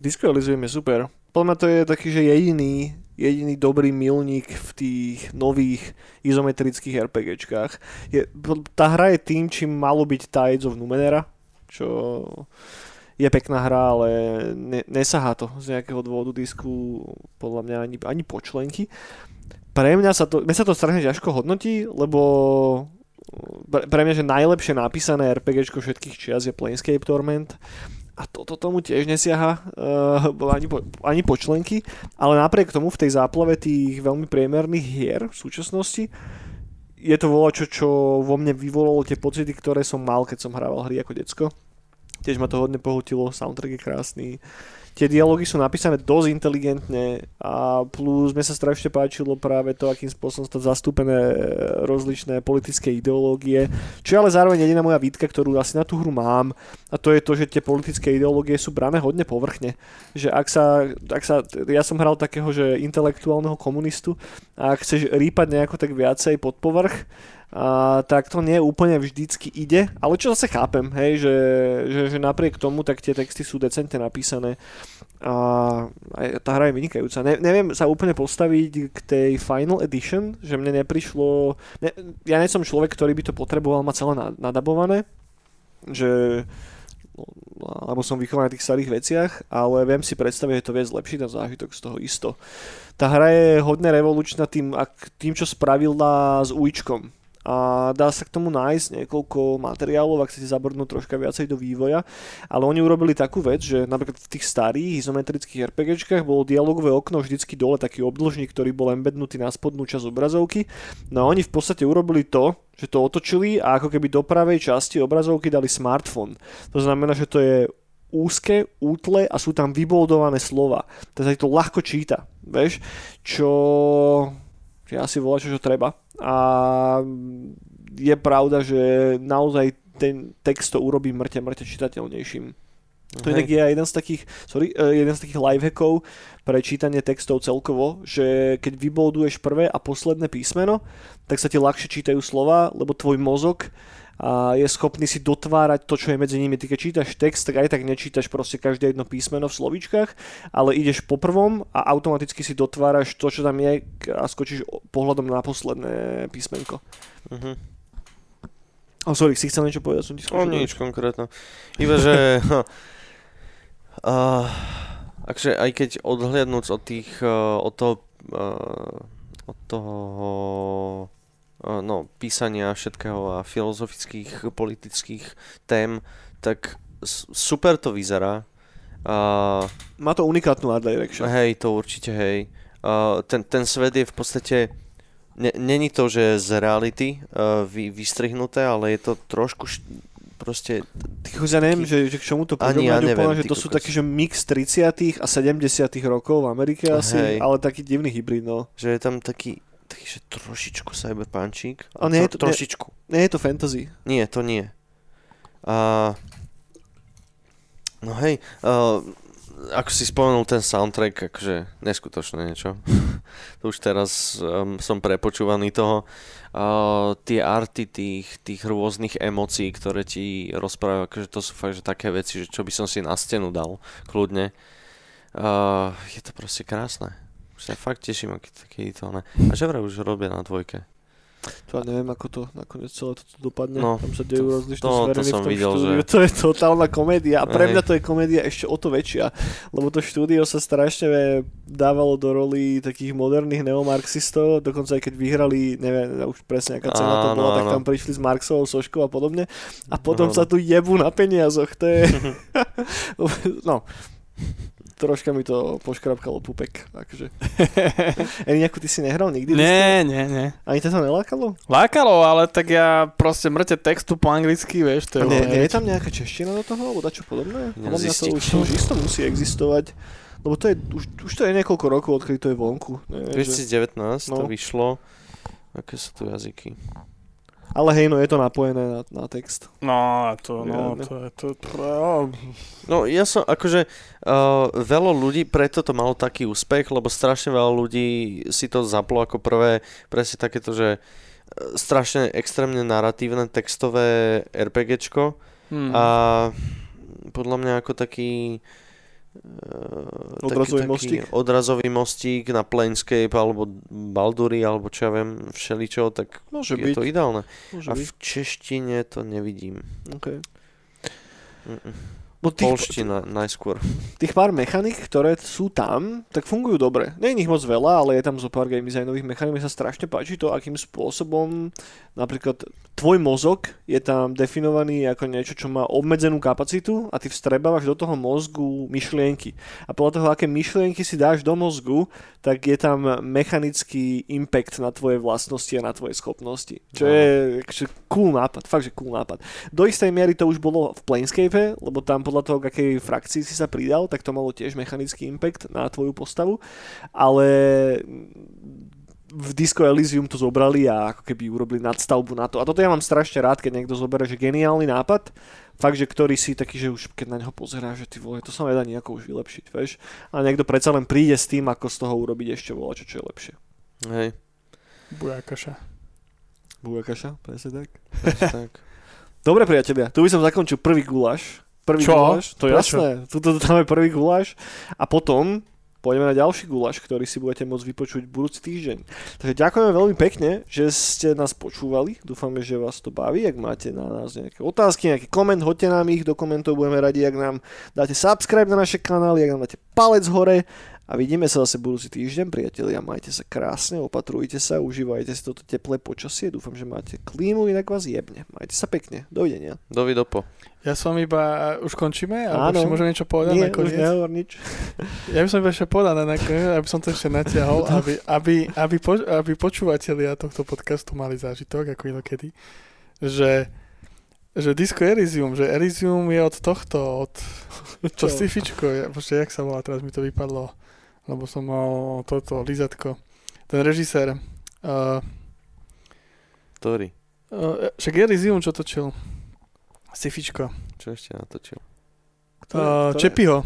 Disco Elysium je super. Podľa mňa to je taký, že jediný, jediný dobrý milník v tých nových izometrických RPGčkách. Je, tá hra je tým, čím malo byť Tides of Númenera, čo je pekná hra, ale ne, nesahá to z nejakého dôvodu disku, podľa mňa ani, ani po členky. Pre mňa sa to, mňa sa to strašne ťažko hodnotí, lebo pre mňa, že najlepšie napísané RPGčko všetkých čias je Planescape Torment a toto tomu tiež nesiaha uh, ani, po, ani po členky, ale napriek tomu v tej záplave tých veľmi priemerných hier v súčasnosti je to voľačo, čo vo mne vyvolalo tie pocity, ktoré som mal, keď som hrával hry ako decko. Tiež ma to hodne pohutilo, soundtrack je krásny. Tie dialógy sú napísané dosť inteligentne a plus mne sa strašne páčilo práve to, akým spôsobom sú zastúpené rozličné politické ideológie, čo je ale zároveň jediná moja výtka, ktorú asi na tú hru mám, a to je to, že tie politické ideológie sú brané hodne povrchne. Že ak sa, ak sa, ja som hral takého, že intelektuálneho komunistu, a ak chceš rýpať nejako tak viacej pod povrch, a tak to nie úplne vždycky ide, ale čo zase chápem, hej, že, že, že napriek tomu tak tie texty sú decentne napísané a, a tá hra je vynikajúca. Ne, neviem sa úplne postaviť k tej Final Edition, že mne neprišlo, ne, ja nie som človek, ktorý by to potreboval mať celé nadabované, že alebo som vychovaný v tých starých veciach, ale viem si predstaviť, že to vie zlepšiť a zážitok z toho isto. Tá hra je hodne revolučná tým, ak, tým čo spravila s újčkom. A dá sa k tomu nájsť niekoľko materiálov, ak chcete zabrnúť troška viacej do vývoja, ale oni urobili takú vec, že napríklad v tých starých izometrických RPGčkách bolo dialogové okno vždycky dole, taký obdĺžnik, ktorý bol embednutý na spodnú časť obrazovky, no oni v podstate urobili to, že to otočili a ako keby do pravej časti obrazovky dali smartfón. To znamená, že to je úzke, útle a sú tam vyboldované slova, takže to ľahko číta, vieš, čo... Ja si volá, čo, čo treba. A je pravda, že naozaj ten text to urobí mŕte, mŕte čitateľnejším. To je taký jeden z takých, sorry, jeden z takých lifehackov pre čítanie textov celkovo, že keď vybolduješ prvé a posledné písmeno, tak sa ti ľahšie čítajú slova, lebo tvoj mozog a je schopný si dotvárať to, čo je medzi nimi. Ty keď čítaš text, tak aj tak nečítaš proste každé jedno písmeno v slovíčkach, ale ideš po prvom a automaticky si dotváraš to, čo tam je a skočíš pohľadom na posledné písmenko. Mhm. Oh, sorry, si chcel niečo povedať? Som ti skočil. No nič konkrétne. Iba, že... uh, akže aj keď odhliadnúc od tých... Uh, od toho... Uh, od toho... no, písania všetkého a filozofických, politických tém, tak super to vyzerá. Uh, Má to unikátnu art direction. Hej, to určite, hej. Uh, ten, ten svet je v podstate, ne, není to, že z reality uh, vy, vystrihnuté, ale je to trošku št- proste... Týko, ja neviem, že, že k čomu to podobne, ja úplne, že to sú taký, že mix tridsiatych a sedemdesiatych rokov v Amerike asi, hej. Ale taký divný hybrid, no. Že je tam taký takže trošičku cyberpunčík. A nie, Tro, je to, trošičku. Nie, nie je to fantasy. Nie, to nie. Uh, no hej, uh, ako si spomenul ten soundtrack, akože neskutočné niečo. To už teraz um, som prepočúvaný toho. Uh, tie arty tých, tých rôznych emócií, ktoré ti rozprávajú, akože to sú fakt, že také veci, že čo by som si na stenu dal, kľudne. Uh, je to proste krásne. Už sa fakt teším, aký to ne. A že vraj už robia na dvojke. To ja neviem, ako to nakoniec celé toto dopadne, no, tam sa dejú rozličné smeriny v tom videl, štúdiu, že... to je totálna komédia a pre mňa to je komédia ešte o to väčšia, lebo to štúdio sa strašne dávalo do roli takých moderných neomarxistov, dokonca aj keď vyhrali, neviem, už presne aká cena to bola, tak tam prišli s Marxovou soškou a podobne a potom sa tu jebu na peniazoch, to je... no... Troška mi to poškrapkalo pupek, takže. Enyaqu, ty si nehral nikdy? Nie, nie, nie. Ani to to nelákalo? Lákalo, ale tak ja proste mŕte textu po anglicky, vieš. To je nie, nie je tam nejaká čeština do toho, alebo dačo podobné? Podľa mňa to už, to už isto musí existovať, lebo to je, už, už to je niekoľko rokov, odkedy to je vonku. dvetisícdevätnásť no. To vyšlo, aké sú tu jazyky. Ale hej, no je to napojené na, na text. No, to, no, to je to... to oh. No, ja som, akože, uh, veľa ľudí, preto to malo taký úspech, lebo strašne veľa ľudí si to zaplo ako prvé, presne takéto, že strašne extrémne naratívne textové RPGčko hmm. a podľa mňa ako taký... Uh, odrazový, taký, mostík? Taký odrazový mostík na Planescape alebo Baldury alebo čo ja viem všeličo, tak môže je byť. To ideálne. Môže a byť. V češtine to nevidím. Okay. Polština tých, najskôr. Tých pár mechanik, ktoré sú tam, tak fungujú dobre. Nie je ich moc veľa, ale je tam zo pár game designových mechanik. Mi sa strašne páči to, akým spôsobom napríklad tvoj mozog je tam definovaný ako niečo, čo má obmedzenú kapacitu a ty vstrebávaš do toho mozgu myšlienky. A podľa toho, aké myšlienky si dáš do mozgu, tak je tam mechanický impact na tvoje vlastnosti a na tvoje schopnosti. Čo no. je čo, cool nápad, fakt, že cool nápad. Do istej miery to už bolo v Planescape, lebo tam podľa toho, k akej frakcii si sa pridal, tak to malo tiež mechanický impact na tvoju postavu, ale... v Disco Elysium to zobrali a ako keby urobili nadstavbu na to. A toto ja mám strašne rád, keď niekto zoberie, že geniálny nápad, fakt, že ktorý si taký, že už keď na neho pozerá, že ty vole, to sa nedá nejako už vylepšiť, vieš. A niekto predsa len príde s tým, ako z toho urobiť ešte volačo, čo je lepšie. Hej. Bujakaša. Bujakaša, presne tak. Presne tak. Dobre, priatelia, tu by som zakončil prvý guláš. Prvý čo? Guláš. To je jasné. Tuto tam je prvý guláš. A potom... poďme na ďalší gulaš, ktorý si budete môcť vypočuť budúci týždeň. Takže ďakujeme veľmi pekne, že ste nás počúvali. Dúfame, že vás to baví. Ak máte na nás nejaké otázky, nejaký koment, hoďte nám ich do komentov. Budeme radi, ak nám dáte subscribe na naše kanály, ak nám dáte palec hore. A vidíme sa zase budúci týždeň, priatelia. Majte sa krásne, opatrujte sa, užívajte si toto teplé počasie. Dúfam, že máte klímu, inak vás jebne. Majte sa pekne. Dovidenia. Dovidopo. Ja som iba... Už končíme? Áno. Alebo môžem niečo povedať na koniec? Nie, už nehovor nič. Ja by som iba ešte povedal na koniec, aby som to ešte natiahol, aby, aby, aby, po, aby počúvatelia tohto podcastu mali zážitok, ako inokedy, že, že Disco Elysium, že Elysium je od tohto, od... Čo? To sci-fičko, ja, počkej, jak sa volá, teraz mi to vypadlo, lebo som mal toto, lízatko. Ten režisér... Uh, Ktorý? Uh, však Elysium, čo točil? Sifičko. Čo ešte natočil? Uh, Čepiho.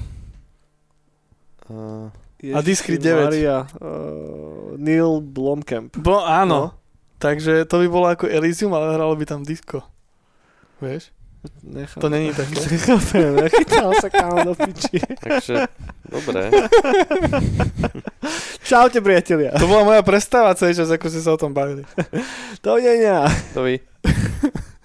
Uh, a District deväť. Maria, uh, Neil Blomkamp. Bo, áno. No. Takže to by bolo ako Elysium, ale hralo by tam disco. Vieš? Nechám. To není také. Nechápem, nechytal sa kámo do piči. Takže, dobre. Čaute, priatelia. To bola moja prestáva, celý čas, ako ste sa o tom bavili. Dovidenia. To vy.